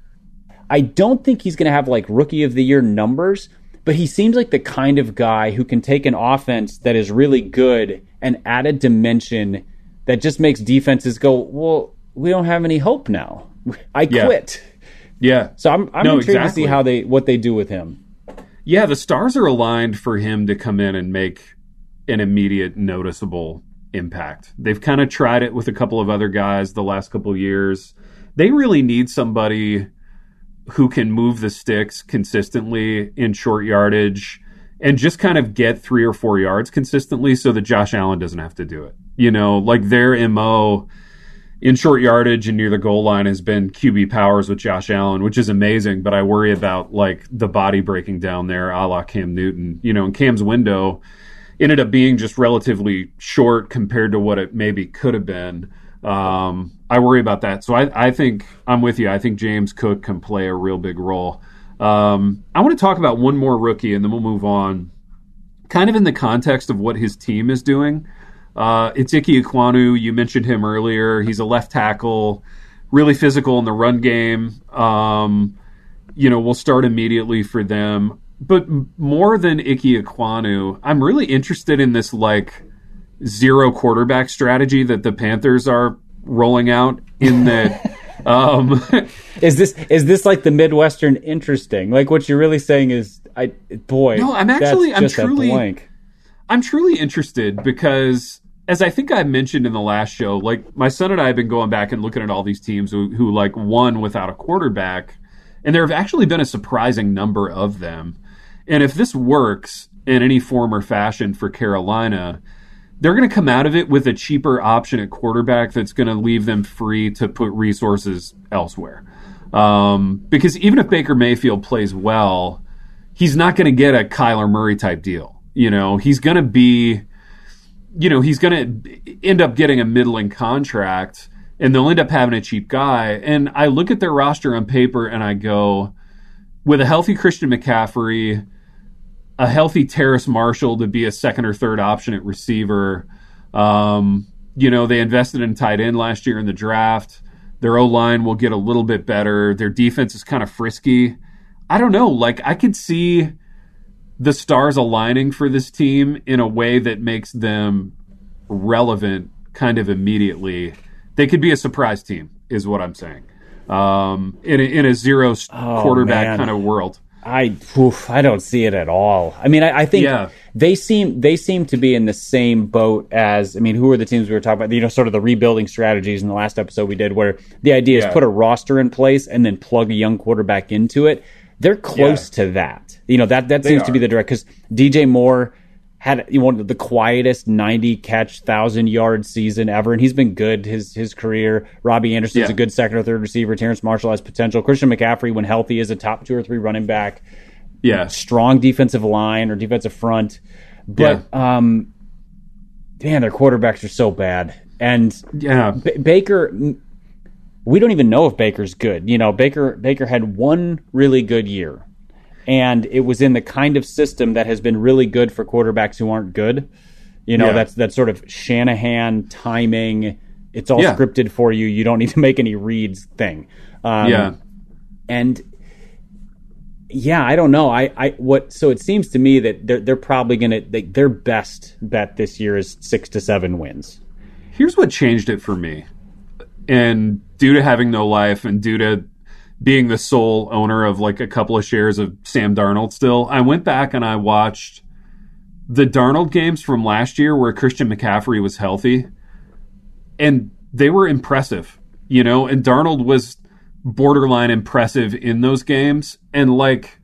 I don't think he's going to have like rookie of the year numbers, but he seems like the kind of guy who can take an offense that is really good and add a dimension that just makes defenses go, well, we don't have any hope now. I quit. Yeah. So I'm intrigued to see what they do with him. Yeah, the stars are aligned for him to come in and make an immediate noticeable impact. They've kind of tried it with a couple of other guys the last couple of years. They really need somebody who can move the sticks consistently in short yardage and just kind of get 3 or 4 yards consistently so that Josh Allen doesn't have to do it. You know, like, their MO in short yardage and near the goal line has been QB powers with Josh Allen, which is amazing, but I worry about like the body breaking down there, a la Cam Newton. You know, in Cam's window ended up being just relatively short compared to what it maybe could have been. I worry about that. So I think I'm with you. I think James Cook can play a real big role. I want to talk about one more rookie, and then we'll move on. Kind of in the context of what his team is doing. It's Ikem Ekwonu. You mentioned him earlier. He's a left tackle, really physical in the run game. You know, we'll start immediately for them. But more than Ikem Ekwonu, I'm really interested in this like zero quarterback strategy that the Panthers are rolling out. In that, is this like the Midwestern interesting? Like, what you're really saying is, I'm truly interested, because as I think I mentioned in the last show, like, my son and I have been going back and looking at all these teams who like won without a quarterback, and there have actually been a surprising number of them. And if this works in any form or fashion for Carolina, they're going to come out of it with a cheaper option at quarterback that's going to leave them free to put resources elsewhere. Because even if Baker Mayfield plays well, he's not going to get a Kyler Murray type deal. You know, he's going to be, you know, he's going to end up getting a middling contract, and they'll end up having a cheap guy. And I look at their roster on paper and I go, with a healthy Christian McCaffrey, a healthy Terrace Marshall to be a second or third option at receiver. You know, they invested in tight end last year in the draft. Their O-line will get a little bit better. Their defense is kind of frisky. I don't know. Like, I could see the stars aligning for this team in a way that makes them relevant kind of immediately. They could be a surprise team, is what I'm saying. In a zero quarterback kind of world. I don't see it at all. I mean, I think they seem to be in the same boat as, I mean, who are the teams we were talking about, you know, sort of the rebuilding strategies in the last episode we did, where the idea is put a roster in place and then plug a young quarterback into it. They're close to that. You know, that seems to be the direct, because DJ Moore had one of the quietest 90-catch, 1,000-yard season ever, and he's been good his career. Robbie Anderson's a good second or third receiver. Terrence Marshall has potential. Christian McCaffrey, when healthy, is a top 2 or 3 running back. Yeah. Strong defensive line or defensive front. But, their quarterbacks are so bad. And Baker, we don't even know if Baker's good. You know, Baker had one really good year. And it was in the kind of system that has been really good for quarterbacks who aren't good. You know, that's sort of Shanahan timing. It's all scripted for you. You don't need to make any reads thing. I don't know. So it seems to me that they're probably their best bet this year is 6 to 7 wins. Here's what changed it for me. And due to having no life and due to being the sole owner of like a couple of shares of Sam Darnold still, I went back and I watched the Darnold games from last year where Christian McCaffrey was healthy, and they were impressive, you know, and Darnold was borderline impressive in those games. And like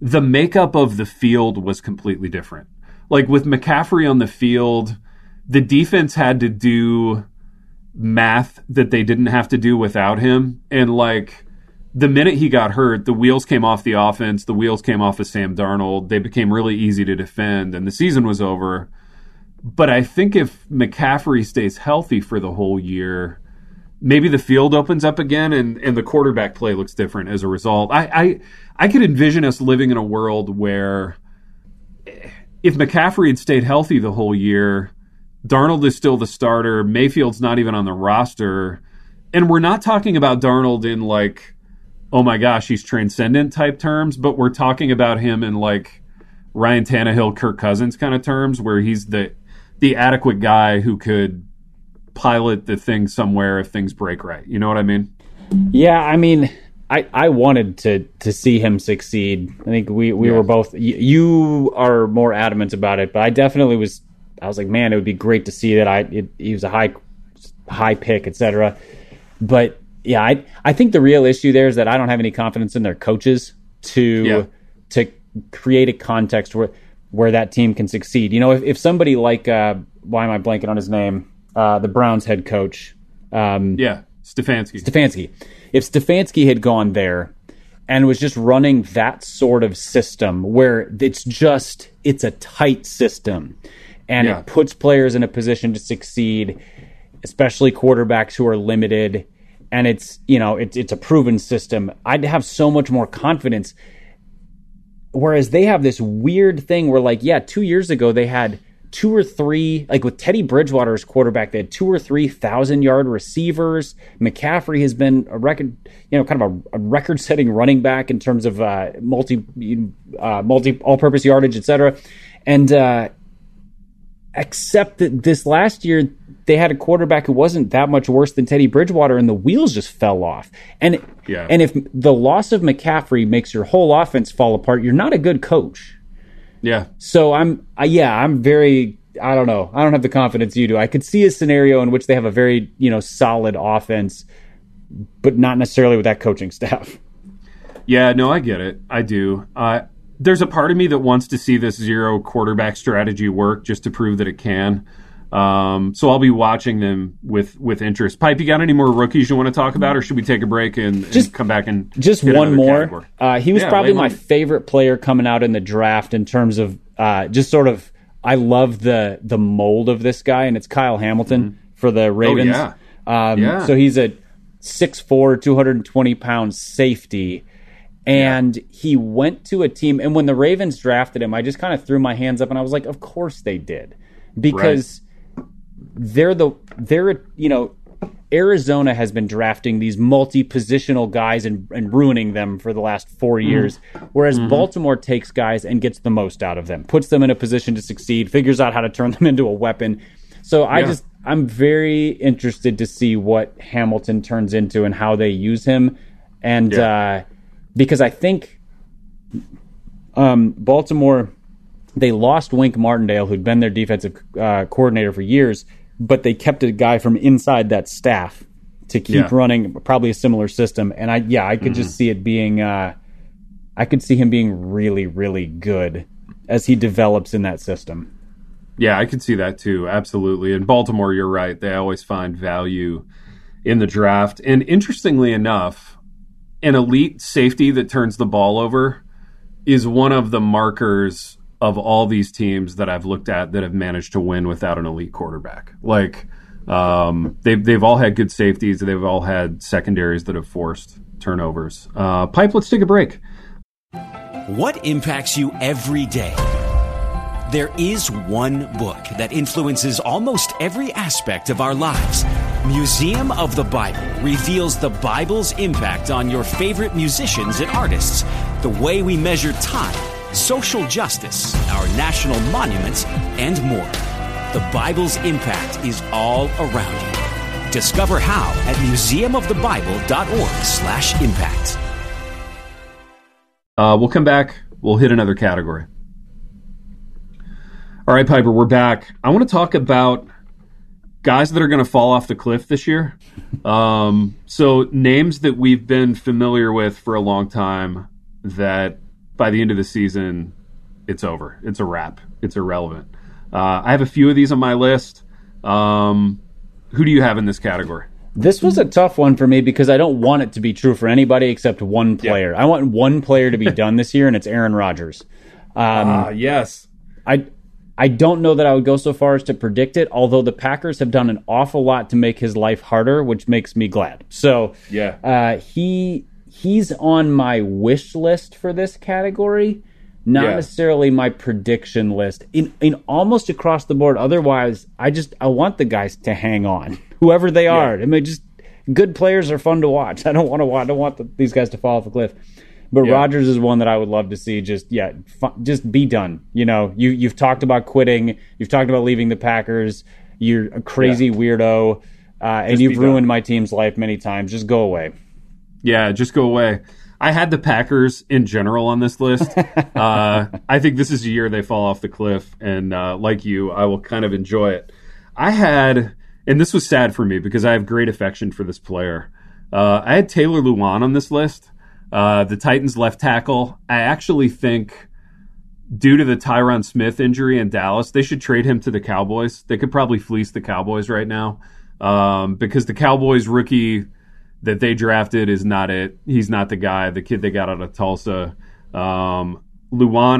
the makeup of the field was completely different. Like with McCaffrey on the field, the defense had to do math that they didn't have to do without him. And like, the minute he got hurt, the wheels came off the offense. The wheels came off of Sam Darnold. They became really easy to defend, and the season was over. But I think if McCaffrey stays healthy for the whole year, maybe the field opens up again, and the quarterback play looks different as a result. I could envision us living in a world where if McCaffrey had stayed healthy the whole year, Darnold is still the starter, Mayfield's not even on the roster, and we're not talking about Darnold in like, oh my gosh, he's transcendent type terms, but we're talking about him in like Ryan Tannehill, Kirk Cousins kind of terms, where he's the adequate guy who could pilot the thing somewhere if things break right. You know what I mean? Yeah, I mean, I wanted to see him succeed. I think we were both, you are more adamant about it, but I definitely was, I was like, man, it would be great to see that he was a high pick, etc. But yeah, I think the real issue there is that I don't have any confidence in their coaches to create a context where that team can succeed. You know, if somebody like why am I blanking on his name? The Browns head coach, Stefanski. If Stefanski had gone there and was just running that sort of system where it's a tight system and it puts players in a position to succeed, especially quarterbacks who are limited. And it's, you know, it's a proven system. I'd have so much more confidence. Whereas they have this weird thing where, like, 2 years ago they had 2 or 3, like with Teddy Bridgewater as quarterback, they had 2 or 3 1,000-yard receivers. McCaffrey has been a record, you know, kind of a record-setting running back in terms of multi all-purpose yardage, etc. And except that this last year, they had a quarterback who wasn't that much worse than Teddy Bridgewater, and the wheels just fell off. And if the loss of McCaffrey makes your whole offense fall apart, you're not a good coach. Yeah. So I'm very, I don't know. I don't have the confidence you do. I could see a scenario in which they have a very, you know, solid offense, but not necessarily with that coaching staff. Yeah, no, I get it. I do. There's a part of me that wants to see this zero quarterback strategy work just to prove that it can. So I'll be watching them with interest. Pipe, you got any more rookies you want to talk about, or should we take a break and come back and just one more? He was probably my favorite player coming out in the draft in terms of just sort of. I love the mold of this guy, and it's Kyle Hamilton for the Ravens. Oh, yeah. So he's a 6'4", 220-pound safety, and he went to a team. And when the Ravens drafted him, I just kind of threw my hands up, and I was like, "Of course they did," because. Right. Arizona has been drafting these multi-positional guys and ruining them for the last 4 years, whereas Baltimore takes guys and gets the most out of them, puts them in a position to succeed, figures out how to turn them into a weapon. So I'm very interested to see what Hamilton turns into and how they use him, and because I think Baltimore, they lost Wink Martindale, who'd been their defensive coordinator for years, but they kept a guy from inside that staff to keep running probably a similar system. And I could just see it being, I could see him being really, really good as he develops in that system. Yeah, I could see that too. Absolutely. In Baltimore, you're right. They always find value in the draft. And interestingly enough, an elite safety that turns the ball over is one of the markers of all these teams that I've looked at that have managed to win without an elite quarterback. Like they've all had good safeties. They've all had secondaries that have forced turnovers. Pipe, let's take a break. What impacts you every day? There is one book that influences almost every aspect of our lives. Museum of the Bible reveals the Bible's impact on your favorite musicians and artists, the way we measure time, social justice, our national monuments, and more. The Bible's impact is all around you. Discover how at museumofthebible.org/impact. We'll come back. We'll hit another category. All right, Piper, we're back. I want to talk about guys that are going to fall off the cliff this year. So names that we've been familiar with for a long time that by the end of the season, it's over. It's a wrap. It's irrelevant. I have a few of these on my list. Who do you have in this category? This was a tough one for me because I don't want it to be true for anybody except one player. Yeah. I want one player to be done this year, and it's Aaron Rodgers. Yes. I don't know that I would go so far as to predict it, although the Packers have done an awful lot to make his life harder, which makes me glad. So He's on my wish list for this category, not necessarily my prediction list. In almost across the board, otherwise, I want the guys to hang on, whoever they are. I mean, just good players are fun to watch. I don't want these guys to fall off a cliff. But Rodgers is one that I would love to see just be done. You know, you've talked about quitting. You've talked about leaving the Packers. You're a crazy weirdo, and you've ruined my team's life many times. Just go away. Yeah, just go away. I had the Packers in general on this list. I think this is the year they fall off the cliff, and like you, I will kind of enjoy it. I had, and this was sad for me because I have great affection for this player, I had Taylor Lewan on this list, the Titans left tackle. I actually think due to the Tyron Smith injury in Dallas, they should trade him to the Cowboys. They could probably fleece the Cowboys right now because the Cowboys rookie that they drafted is not it. He's not the guy, the kid they got out of Tulsa. Luan,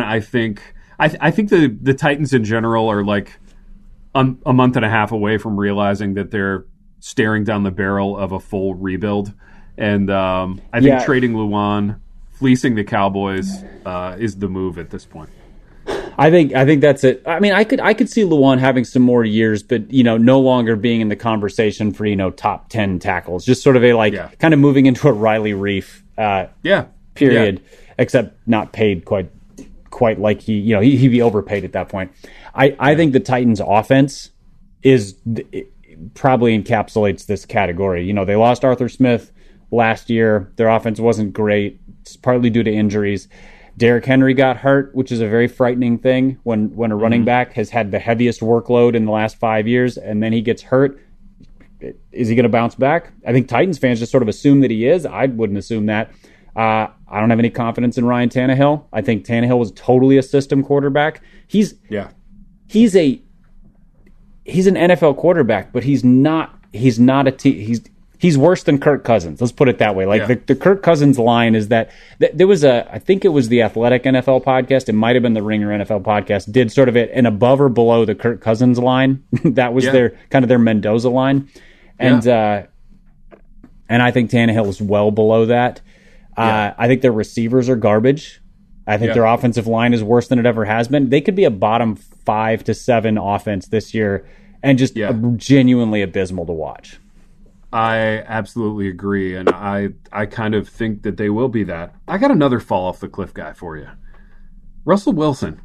I think the Titans in general are like a month and a half away from realizing that they're staring down the barrel of a full rebuild. And I think trading Luan, fleecing the Cowboys is the move at this point. I think that's it. I mean, I could see Luan having some more years, but no longer being in the conversation for top 10 tackles. Just sort of a kind of moving into a Riley Reef period, except not paid quite like he. He'd be overpaid at that point. I think the Titans' offense probably encapsulates this category. They lost Arthur Smith last year. Their offense wasn't great. It's partly due to injuries. Derrick Henry got hurt, which is a very frightening thing when a running back has had the heaviest workload in the last 5 years, and then he gets hurt. Is he going to bounce back? I think Titans fans just sort of assume that he is. I wouldn't assume that. I don't have any confidence in Ryan Tannehill. I think Tannehill was totally a system quarterback. He's he's an NFL quarterback, but he's worse than Kirk Cousins. Let's put it that way. Like the Kirk Cousins line is that there was I think it was the Athletic NFL podcast. It might've been the Ringer NFL podcast did sort of it an above or below the Kirk Cousins line. That was their Mendoza line. And, and I think Tannehill was well below that. I think their receivers are garbage. I think their offensive line is worse than it ever has been. They could be a bottom 5 to 7 offense this year and just genuinely abysmal to watch. I absolutely agree, and I kind of think that they will be that. I got another fall off the cliff guy for you. Russell Wilson.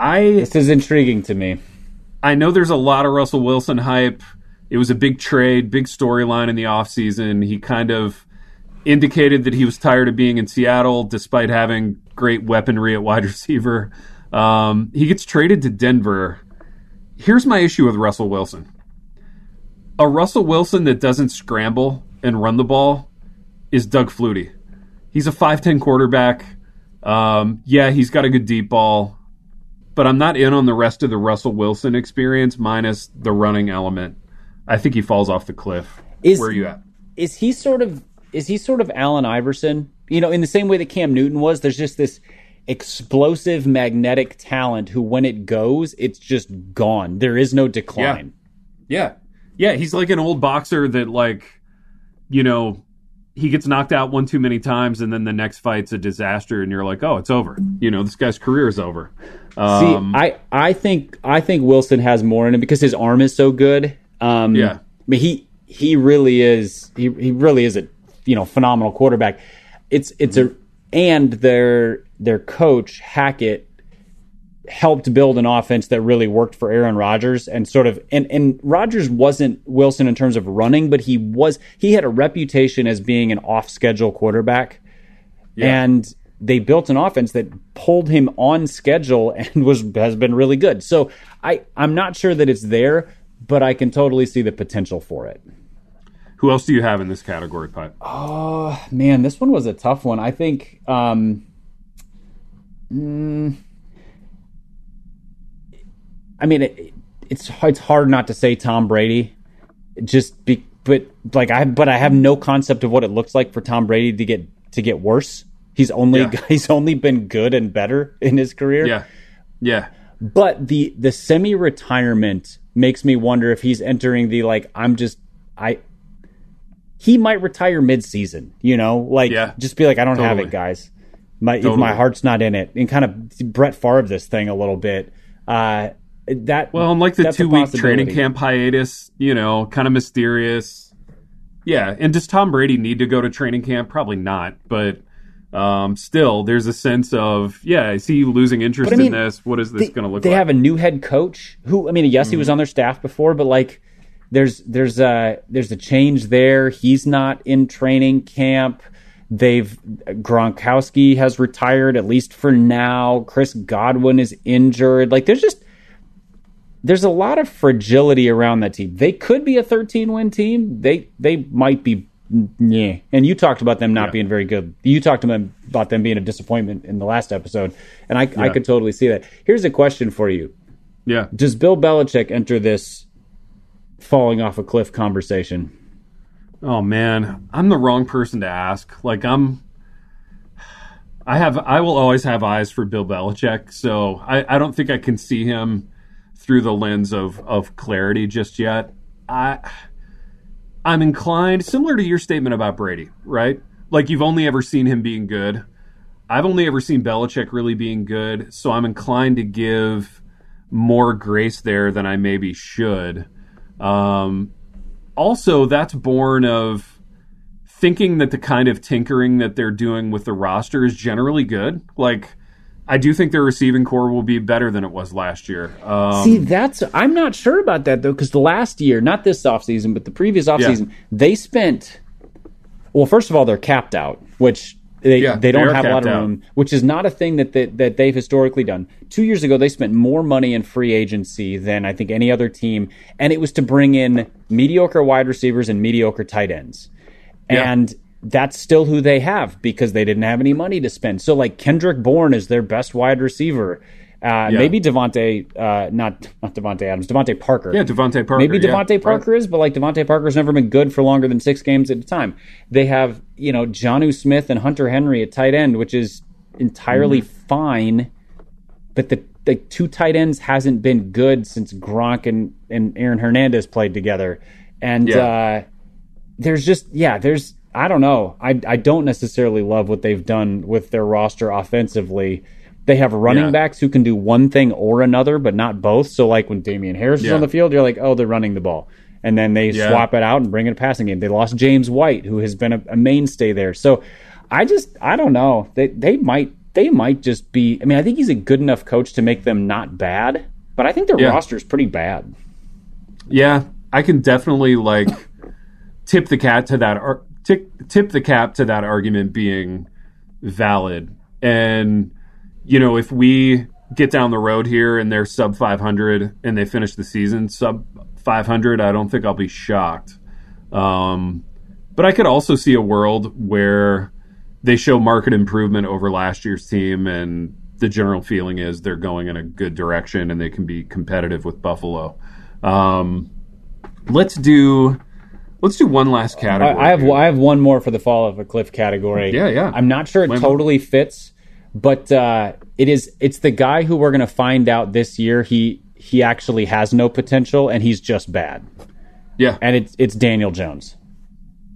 This is intriguing to me. I know there's a lot of Russell Wilson hype. It was a big trade, big storyline in the offseason. He kind of indicated that he was tired of being in Seattle despite having great weaponry at wide receiver. He gets traded to Denver. Here's my issue with Russell Wilson. A Russell Wilson that doesn't scramble and run the ball is Doug Flutie. He's a 5'10 quarterback. He's got a good deep ball, but I'm not in on the rest of the Russell Wilson experience minus the running element. I think he falls off the cliff. Where are you at? Is he sort of Allen Iverson? You know, in the same way that Cam Newton was, there's just this explosive magnetic talent who when it goes, it's just gone. There is no decline. Yeah, he's like an old boxer that, like, you know, he gets knocked out one too many times and then the next fight's a disaster and you're like, oh, it's over. You know, this guy's career is over. I think Wilson has more in it because his arm is so good. I mean, he really is a, you know, phenomenal quarterback. And their coach Hackett helped build an offense that really worked for Aaron Rodgers and sort of and Rodgers wasn't Wilson in terms of running, but he had a reputation as being an off-schedule quarterback. Yeah. And they built an offense that pulled him on schedule and has been really good. So I'm not sure that it's there, but I can totally see the potential for it. Who else do you have in this category, Pipe? Oh, man, this one was a tough one. I think I mean, it's hard not to say Tom Brady, but I have no concept of what it looks like for Tom Brady to get worse. He's only been good and better in his career. Yeah. But the semi-retirement makes me wonder if he's entering the he might retire mid-season. You know, just be like, I don't have it, guys. If my heart's not in it, and kind of Brett Favre this thing a little bit. And like the 2-week training camp hiatus, you know, kind of mysterious. Yeah, and does Tom Brady need to go to training camp? Probably not, but still, there's a sense of, is he losing interest in this? What is this going to look like? They have a new head coach who, he was on their staff before, but like there's a change there. He's not in training camp. Gronkowski has retired, at least for now. Chris Godwin is injured. Like there's a lot of fragility around that team. They could be a 13-win team. They might be. Yeah. And you talked about them not being very good. You talked about them being a disappointment in the last episode. And I could totally see that. Here's a question for you. Yeah. Does Bill Belichick enter this falling off a cliff conversation? Oh man, I'm the wrong person to ask. Like I will always have eyes for Bill Belichick. So I don't think I can see him through the lens of clarity just yet. I'm inclined, similar to your statement about Brady, right? Like you've only ever seen him being good. I've only ever seen Belichick really being good. So I'm inclined to give more grace there than I maybe should. Also, that's born of thinking that the kind of tinkering that they're doing with the roster is generally good. Like, I do think their receiving core will be better than it was last year. I'm not sure about that, though, because the last year, not this offseason, but the previous offseason, they spent... Well, first of all, they're capped out, which they don't have a lot of room, which is not a thing that they've historically done. 2 years ago, they spent more money in free agency than I think any other team, and it was to bring in mediocre wide receivers and mediocre tight ends. And that's still who they have because they didn't have any money to spend. So, like, Kendrick Bourne is their best wide receiver. Maybe Devontae Parker. Yeah, Devontae Parker. Maybe Devontae Parker is, but like Devontae Parker's never been good for longer than 6 games at a time. They have, you know, Jonnu Smith and Hunter Henry at tight end, which is entirely fine, but the 2 tight ends hasn't been good since Gronk and Aaron Hernandez played together. And there's I don't know. I don't necessarily love what they've done with their roster offensively. They have running backs who can do one thing or another, but not both. So, like, when Damian Harris is on the field, you're like, oh, they're running the ball. And then they swap it out and bring in a passing game. They lost James White, who has been a mainstay there. So, I don't know. They might just be – I mean, I think he's a good enough coach to make them not bad, but I think their roster is pretty bad. Yeah, I can definitely, like, tip the cap to that argument being valid. And, you know, if we get down the road here and they're sub 500 and they finish the season sub 500, I don't think I'll be shocked. But I could also see a world where they show market improvement over last year's team and the general feeling is they're going in a good direction and they can be competitive with Buffalo. Let's do one last category. I have one more for the fall of a cliff category. Yeah. I'm not sure it totally fits, but it's the guy who we're going to find out this year he actually has no potential and he's just bad. Yeah. And it's Daniel Jones.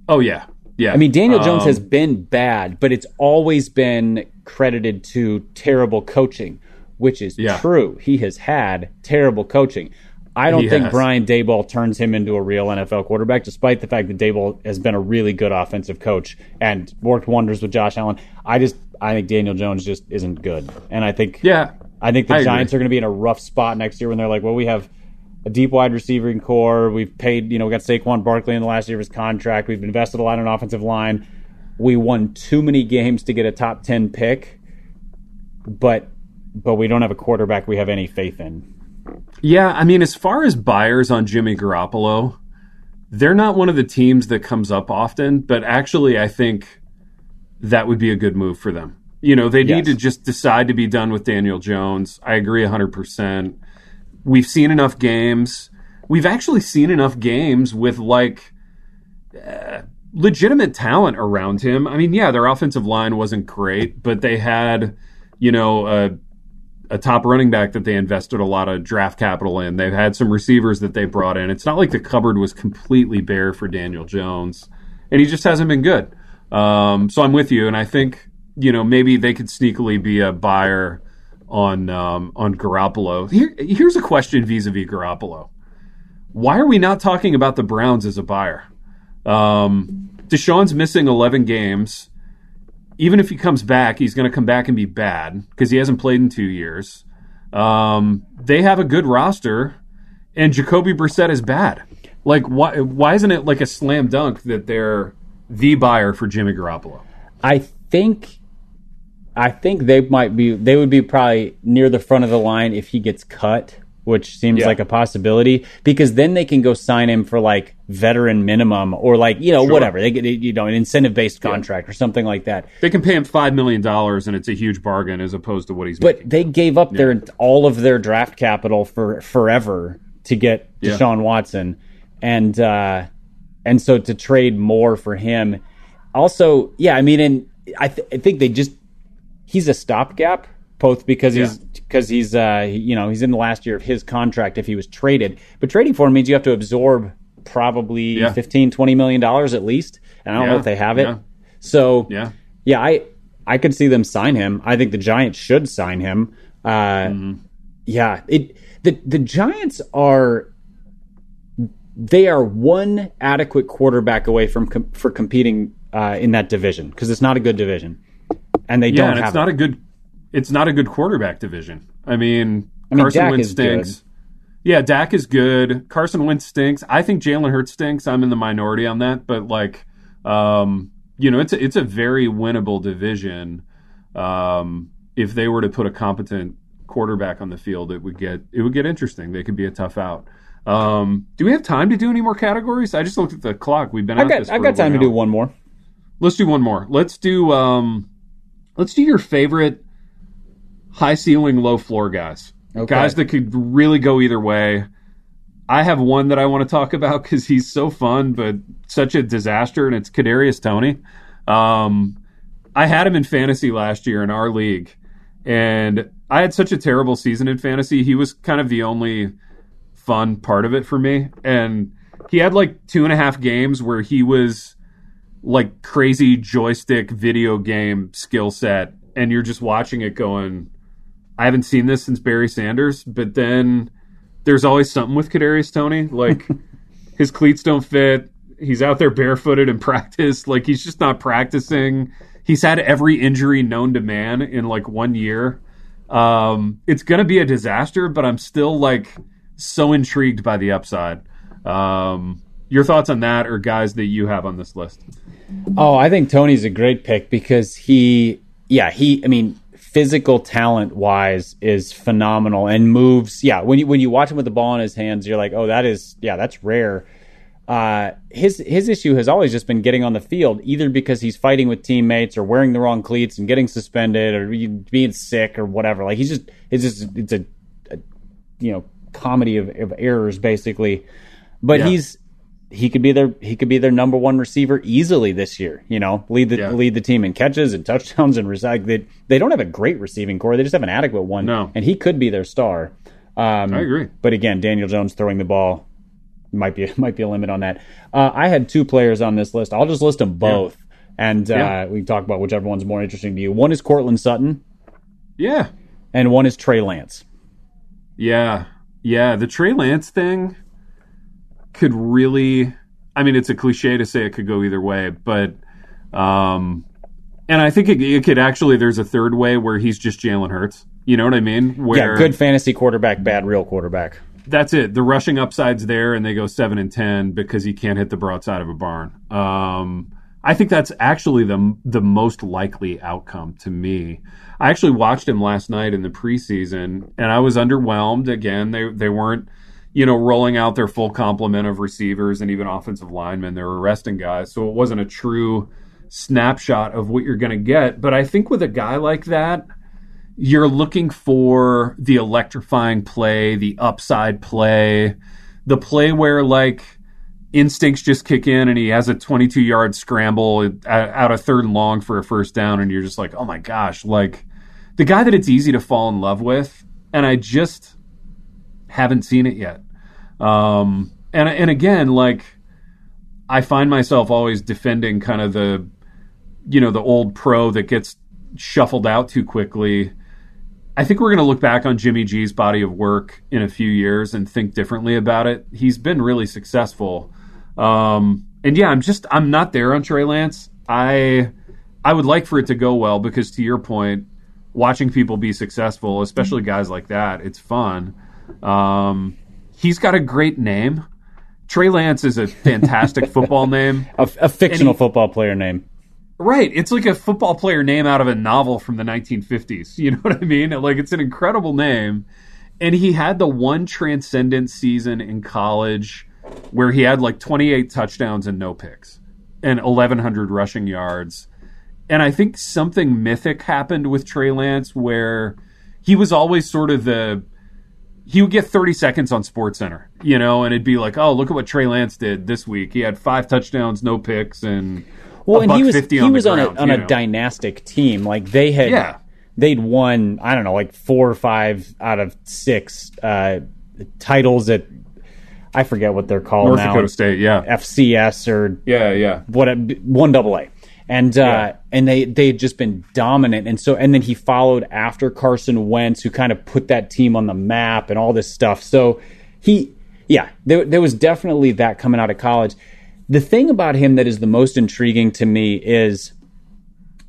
Oh yeah. Yeah. I mean, Daniel Jones has been bad, but it's always been credited to terrible coaching, which is true. He has had terrible coaching. I don't think Brian Daboll turns him into a real NFL quarterback, despite the fact that Daboll has been a really good offensive coach and worked wonders with Josh Allen. I think Daniel Jones just isn't good. And I think the Giants are going to be in a rough spot next year when they're like, well, we have a deep wide receiving core. We've paid, we got Saquon Barkley in the last year of his contract. We've invested a lot in offensive line. We won too many games to get a top 10 pick, but we don't have a quarterback we have any faith in. Yeah, I mean, as far as buyers on Jimmy Garoppolo, they're not one of the teams that comes up often, but actually I think that would be a good move for them. They need to just decide to be done with Daniel Jones. I agree 100%. We've seen enough games. We've actually seen enough games with, legitimate talent around him. I mean, yeah, their offensive line wasn't great, but they had, a top running back that they invested a lot of draft capital in. They've had some receivers that they brought in. It's not like the cupboard was completely bare for Daniel Jones, and he just hasn't been good. So I'm with you, and I think maybe they could sneakily be a buyer on Garoppolo. Here's a question vis-a-vis Garoppolo: why are we not talking about the Browns as a buyer? Deshaun's missing 11 games. Even if he comes back, he's going to come back and be bad because he hasn't played in 2 years. They have a good roster, and Jacoby Brissett is bad. Like, why isn't it like a slam dunk that they're the buyer for Jimmy Garoppolo? I think they would be probably near the front of the line if he gets cut, which seems like a possibility, because then they can go sign him for like veteran minimum or whatever. They get, an incentive-based contract or something like that. They can pay him $5 million and it's a huge bargain as opposed to what he's making. But they gave up all of their draft capital for forever to get Deshaun Watson. And so to trade more for him. Also, I think they just, he's a stopgap, both because he's in the last year of his contract if he was traded. But trading for him means you have to absorb probably $15, $20 million at least. And I don't know if they have it. So, I could see them sign him. I think the Giants should sign him. The Giants are... They are one adequate quarterback away from competing in that division because it's not a good division. And they don't have it. It's not a good quarterback division. I mean Carson Wentz stinks. Yeah, Dak is good. Carson Wentz stinks. I think Jalen Hurts stinks. I'm in the minority on that, but it's a very winnable division. If they were to put a competent quarterback on the field, it would get interesting. They could be a tough out. Do we have time to do any more categories? I just looked at the clock. We've been. I've got time to do one more. Let's do one more. Let's do your favorite high ceiling, low floor guys. Okay. Guys that could really go either way. I have one that I want to talk about because he's so fun, but such a disaster, and it's Kadarius Toney. I had him in fantasy last year in our league, and I had such a terrible season in fantasy. He was kind of the only fun part of it for me, and he had like 2.5 games where he was like crazy joystick video game skill set, and you're just watching it going, I haven't seen this since Barry Sanders, but then there's always something with Kadarius Toney. Like, his cleats don't fit. He's out there barefooted in practice. Like, he's just not practicing. He's had every injury known to man in, like, 1 year. It's going to be a disaster, but I'm still, like, so intrigued by the upside. Your thoughts on that, or guys that you have on this list? Oh, I think Tony's a great pick because he physical talent-wise is phenomenal and moves. Yeah, when you watch him with the ball in his hands, you're like, oh, that's rare. His issue has always just been getting on the field, either because he's fighting with teammates or wearing the wrong cleats and getting suspended or being sick or whatever. Like, it's a comedy of errors basically. But yeah, he could be their number one receiver easily this year, lead the team in catches and touchdowns and they don't have a great receiving core. They just have an adequate one. No. And he could be their star. I agree. But again, Daniel Jones throwing the ball might be a limit on that. I had two players on this list. I'll just list them both. Yeah. And we can talk about whichever one's more interesting to you. One is Cortland Sutton. Yeah. And one is Trey Lance. Yeah. Yeah. The Trey Lance thing could really, I mean, it's a cliche to say it could go either way, but and I think it could actually, there's a third way where he's just Jalen Hurts. You know what I mean? Where, yeah, good fantasy quarterback, bad real quarterback. That's it. The rushing upside's there, and they go 7-10 because he can't hit the broadside of a barn. I think that's actually the most likely outcome to me. I actually watched him last night in the preseason, and I was underwhelmed. Again, they weren't, rolling out their full complement of receivers and even offensive linemen. They were resting guys, so it wasn't a true snapshot of what you're going to get. But I think with a guy like that, you're looking for the electrifying play, the upside play, the play where, like, instincts just kick in and he has a 22-yard scramble out of 3rd and long for a first down, and you're just like, oh, my gosh. Like, the guy that it's easy to fall in love with, and I just haven't seen it yet. And again, like, I find myself always defending kind of the, the old pro that gets shuffled out too quickly. I think we're going to look back on Jimmy G's body of work in a few years and think differently about it. He's been really successful. I'm not there on Trey Lance. I would like for it to go well because, to your point, watching people be successful, especially guys like that, it's fun. He's got a great name. Trey Lance is a fantastic football name. A fictional football player name. Right. It's like a football player name out of a novel from the 1950s. You know what I mean? Like, it's an incredible name. And he had the one transcendent season in college where he had like 28 touchdowns and no picks and 1,100 rushing yards. And I think something mythic happened with Trey Lance where he was always sort of he would get 30 seconds on SportsCenter, and it'd be like, oh, look at what Trey Lance did this week. He had 5 touchdowns, no picks, and he was on a dynastic team. Like, they had, they'd won, I don't know, like 4 or 5 out of 6 titles at, I forget what they're called now. North Dakota State, yeah, FCS or what, 1AA. And they had just been dominant, and then he followed after Carson Wentz, who kind of put that team on the map and all this stuff. So there was definitely that coming out of college. The thing about him that is the most intriguing to me is,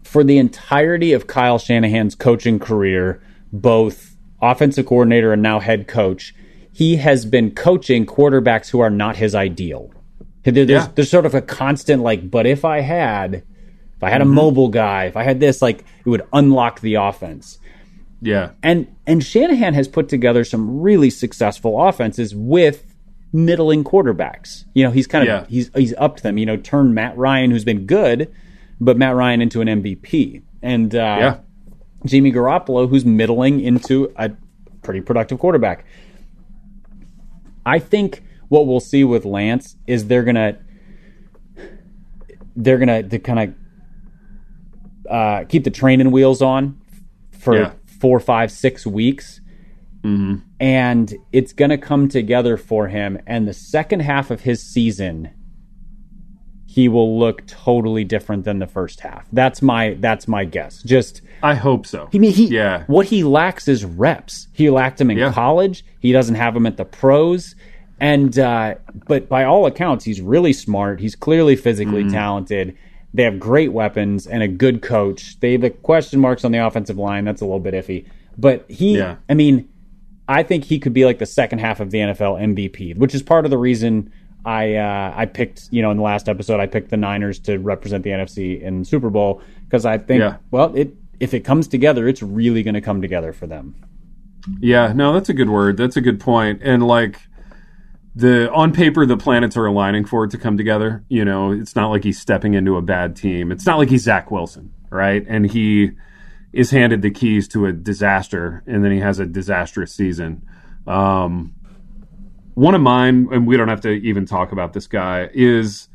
for the entirety of Kyle Shanahan's coaching career, both offensive coordinator and now head coach, he has been coaching quarterbacks who are not his ideal. There's sort of a constant, like, but if I had a mobile guy, if I had this, like, it would unlock the offense. Yeah. And Shanahan has put together some really successful offenses with middling quarterbacks. He's kind of he's upped them, turned Matt Ryan, who's been good, but Matt Ryan into an MVP. And Jimmy Garoppolo, who's middling into a pretty productive quarterback. I think what we'll see with Lance is they're gonna kind of keep the training wheels on for 4, 5, 6 weeks, and it's gonna come together for him. And the second half of his season, he will look totally different than the first half. That's my guess. Just I hope so. I mean, what he lacks is reps. He lacked them in college. He doesn't have them at the pros. And but by all accounts, he's really smart. He's clearly physically talented. They have great weapons and a good coach. They have the question marks on the offensive line. That's a little bit iffy. But I mean, I think he could be like the second half of the NFL MVP, which is part of the reason I picked, in the last episode, I picked the Niners to represent the NFC in the Super Bowl, because I think, if it comes together, it's really going to come together for them. Yeah, no, that's a good word. That's a good point. And on paper, the planets are aligning for it to come together. It's not like he's stepping into a bad team. It's not like he's Zach Wilson, right? And he is handed the keys to a disaster, and then he has a disastrous season. One of mine, and we don't have to even talk about this guy, is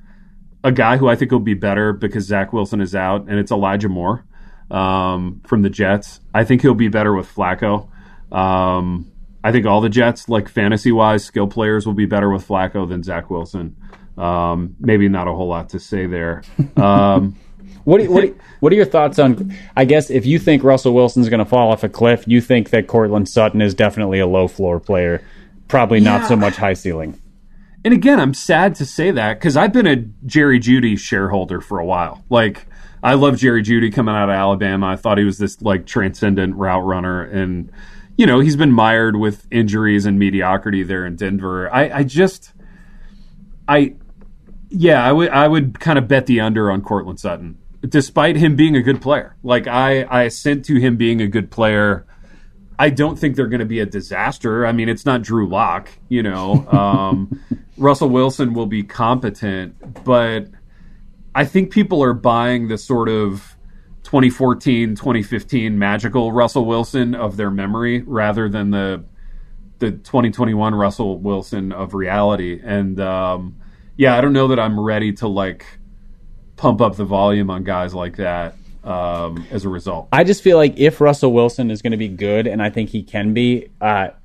a guy who I think will be better because Zach Wilson is out, and it's Elijah Moore from the Jets. I think he'll be better with Flacco. I think all the Jets, fantasy-wise, skill players will be better with Flacco than Zach Wilson. Maybe not a whole lot to say there. What are your thoughts on, I guess, if you think Russell Wilson's going to fall off a cliff, you think that Cortland Sutton is definitely a low-floor player. Probably not so much high ceiling. And again, I'm sad to say that because I've been a Jerry Jeudy shareholder for a while. I love Jerry Jeudy coming out of Alabama. I thought he was this transcendent route runner. And, he's been mired with injuries and mediocrity there in Denver. I would kind of bet the under on Cortland Sutton, despite him being a good player. I assent to him being a good player. I don't think they're going to be a disaster. I mean, it's not Drew Lock, Russell Wilson will be competent, but I think people are buying the sort of 2014, 2015 magical Russell Wilson of their memory rather than the 2021 Russell Wilson of reality. And I don't know that I'm ready to pump up the volume on guys like that. As a result, I just feel like if Russell Wilson is going to be good, and I think he can be,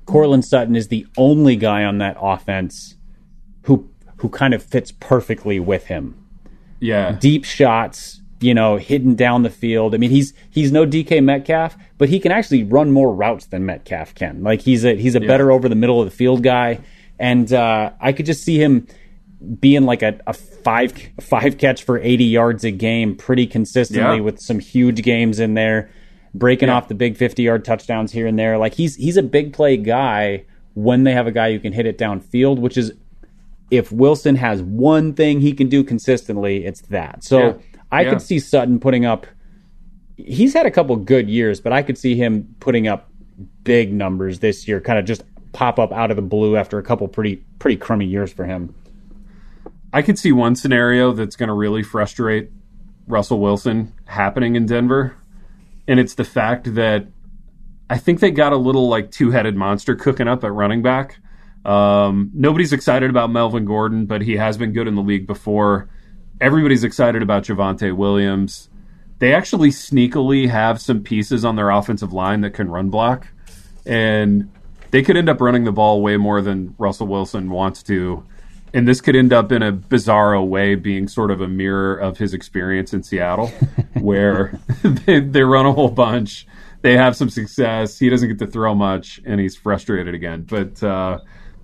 Cortland Sutton is the only guy on that offense who kind of fits perfectly with him. Yeah, deep shots, hidden down the field. I mean, he's no DK Metcalf, but he can actually run more routes than Metcalf can. He's a better over the middle of the field guy, and I could just see him being a five catch for 80 yards a game pretty consistently with some huge games in there, breaking off the big 50-yard touchdowns here and there. He's a big play guy when they have a guy who can hit it downfield, which is if Wilson has one thing he can do consistently, it's that. So I could see Sutton putting up – he's had a couple good years, but I could see him putting up big numbers this year, kind of just pop up out of the blue after a couple pretty crummy years for him. I could see one scenario that's going to really frustrate Russell Wilson happening in Denver, and it's the fact that I think they got a little two-headed monster cooking up at running back. Nobody's excited about Melvin Gordon, but he has been good in the league before. Everybody's excited about Javonte Williams. They actually sneakily have some pieces on their offensive line that can run block, and they could end up running the ball way more than Russell Wilson wants to. And this could end up in a bizarro way being sort of a mirror of his experience in Seattle, where they run a whole bunch. They have some success. He doesn't get to throw much, and he's frustrated again. But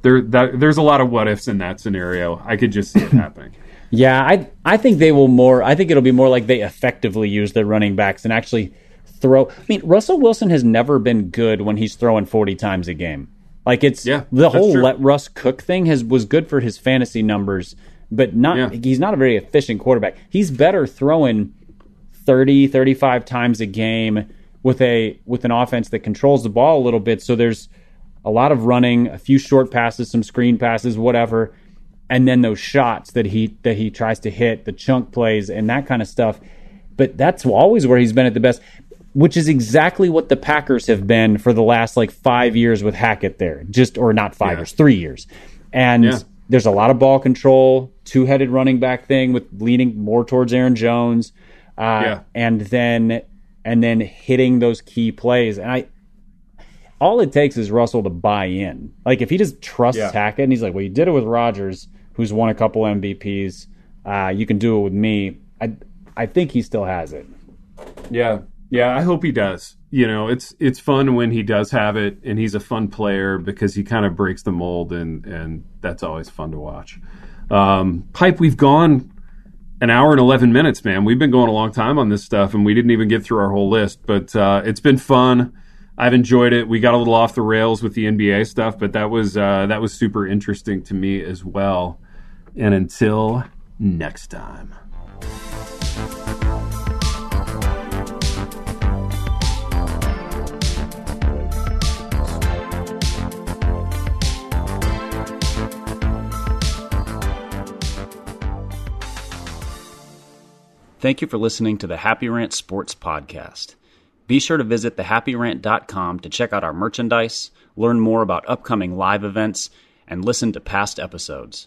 there's a lot of what ifs in that scenario. I could just see it happening. Yeah, I think they will more. I think it'll be more like they effectively use their running backs and actually throw. I mean, Russell Wilson has never been good when he's throwing 40 times a game. The whole let Russ cook thing was good for his fantasy numbers, but he's not a very efficient quarterback. He's better throwing 30, 35 times a game with an offense that controls the ball a little bit. So there's a lot of running, a few short passes, some screen passes, whatever, and then those shots that he tries to hit, the chunk plays and that kind of stuff. But that's always where he's been at the best. which is exactly what the Packers have been for the last like 5 years with Hackett there, just, or not five years, 3 years. And there's a lot of ball control, two-headed running back thing with leaning more towards Aaron Jones. And then hitting those key plays. And all it takes is Russell to buy in. Like if he just trusts Hackett and he's like, well, you did it with Rodgers, who's won a couple MVPs. You can do it with me. I think he still has it. Yeah. Yeah, I hope he does. You know, it's fun when he does have it, and he's a fun player because he kind of breaks the mold, and that's always fun to watch. Pipe, we've gone an hour and 11 minutes, man. We've been going a long time on this stuff, and we didn't even get through our whole list, but it's been fun. I've enjoyed it. We got a little off the rails with the NBA stuff, but that was super interesting to me as well. And until next time. Thank you for listening to the Happy Rant Sports Podcast. Be sure to visit thehappyrant.com to check out our merchandise, learn more about upcoming live events, and listen to past episodes.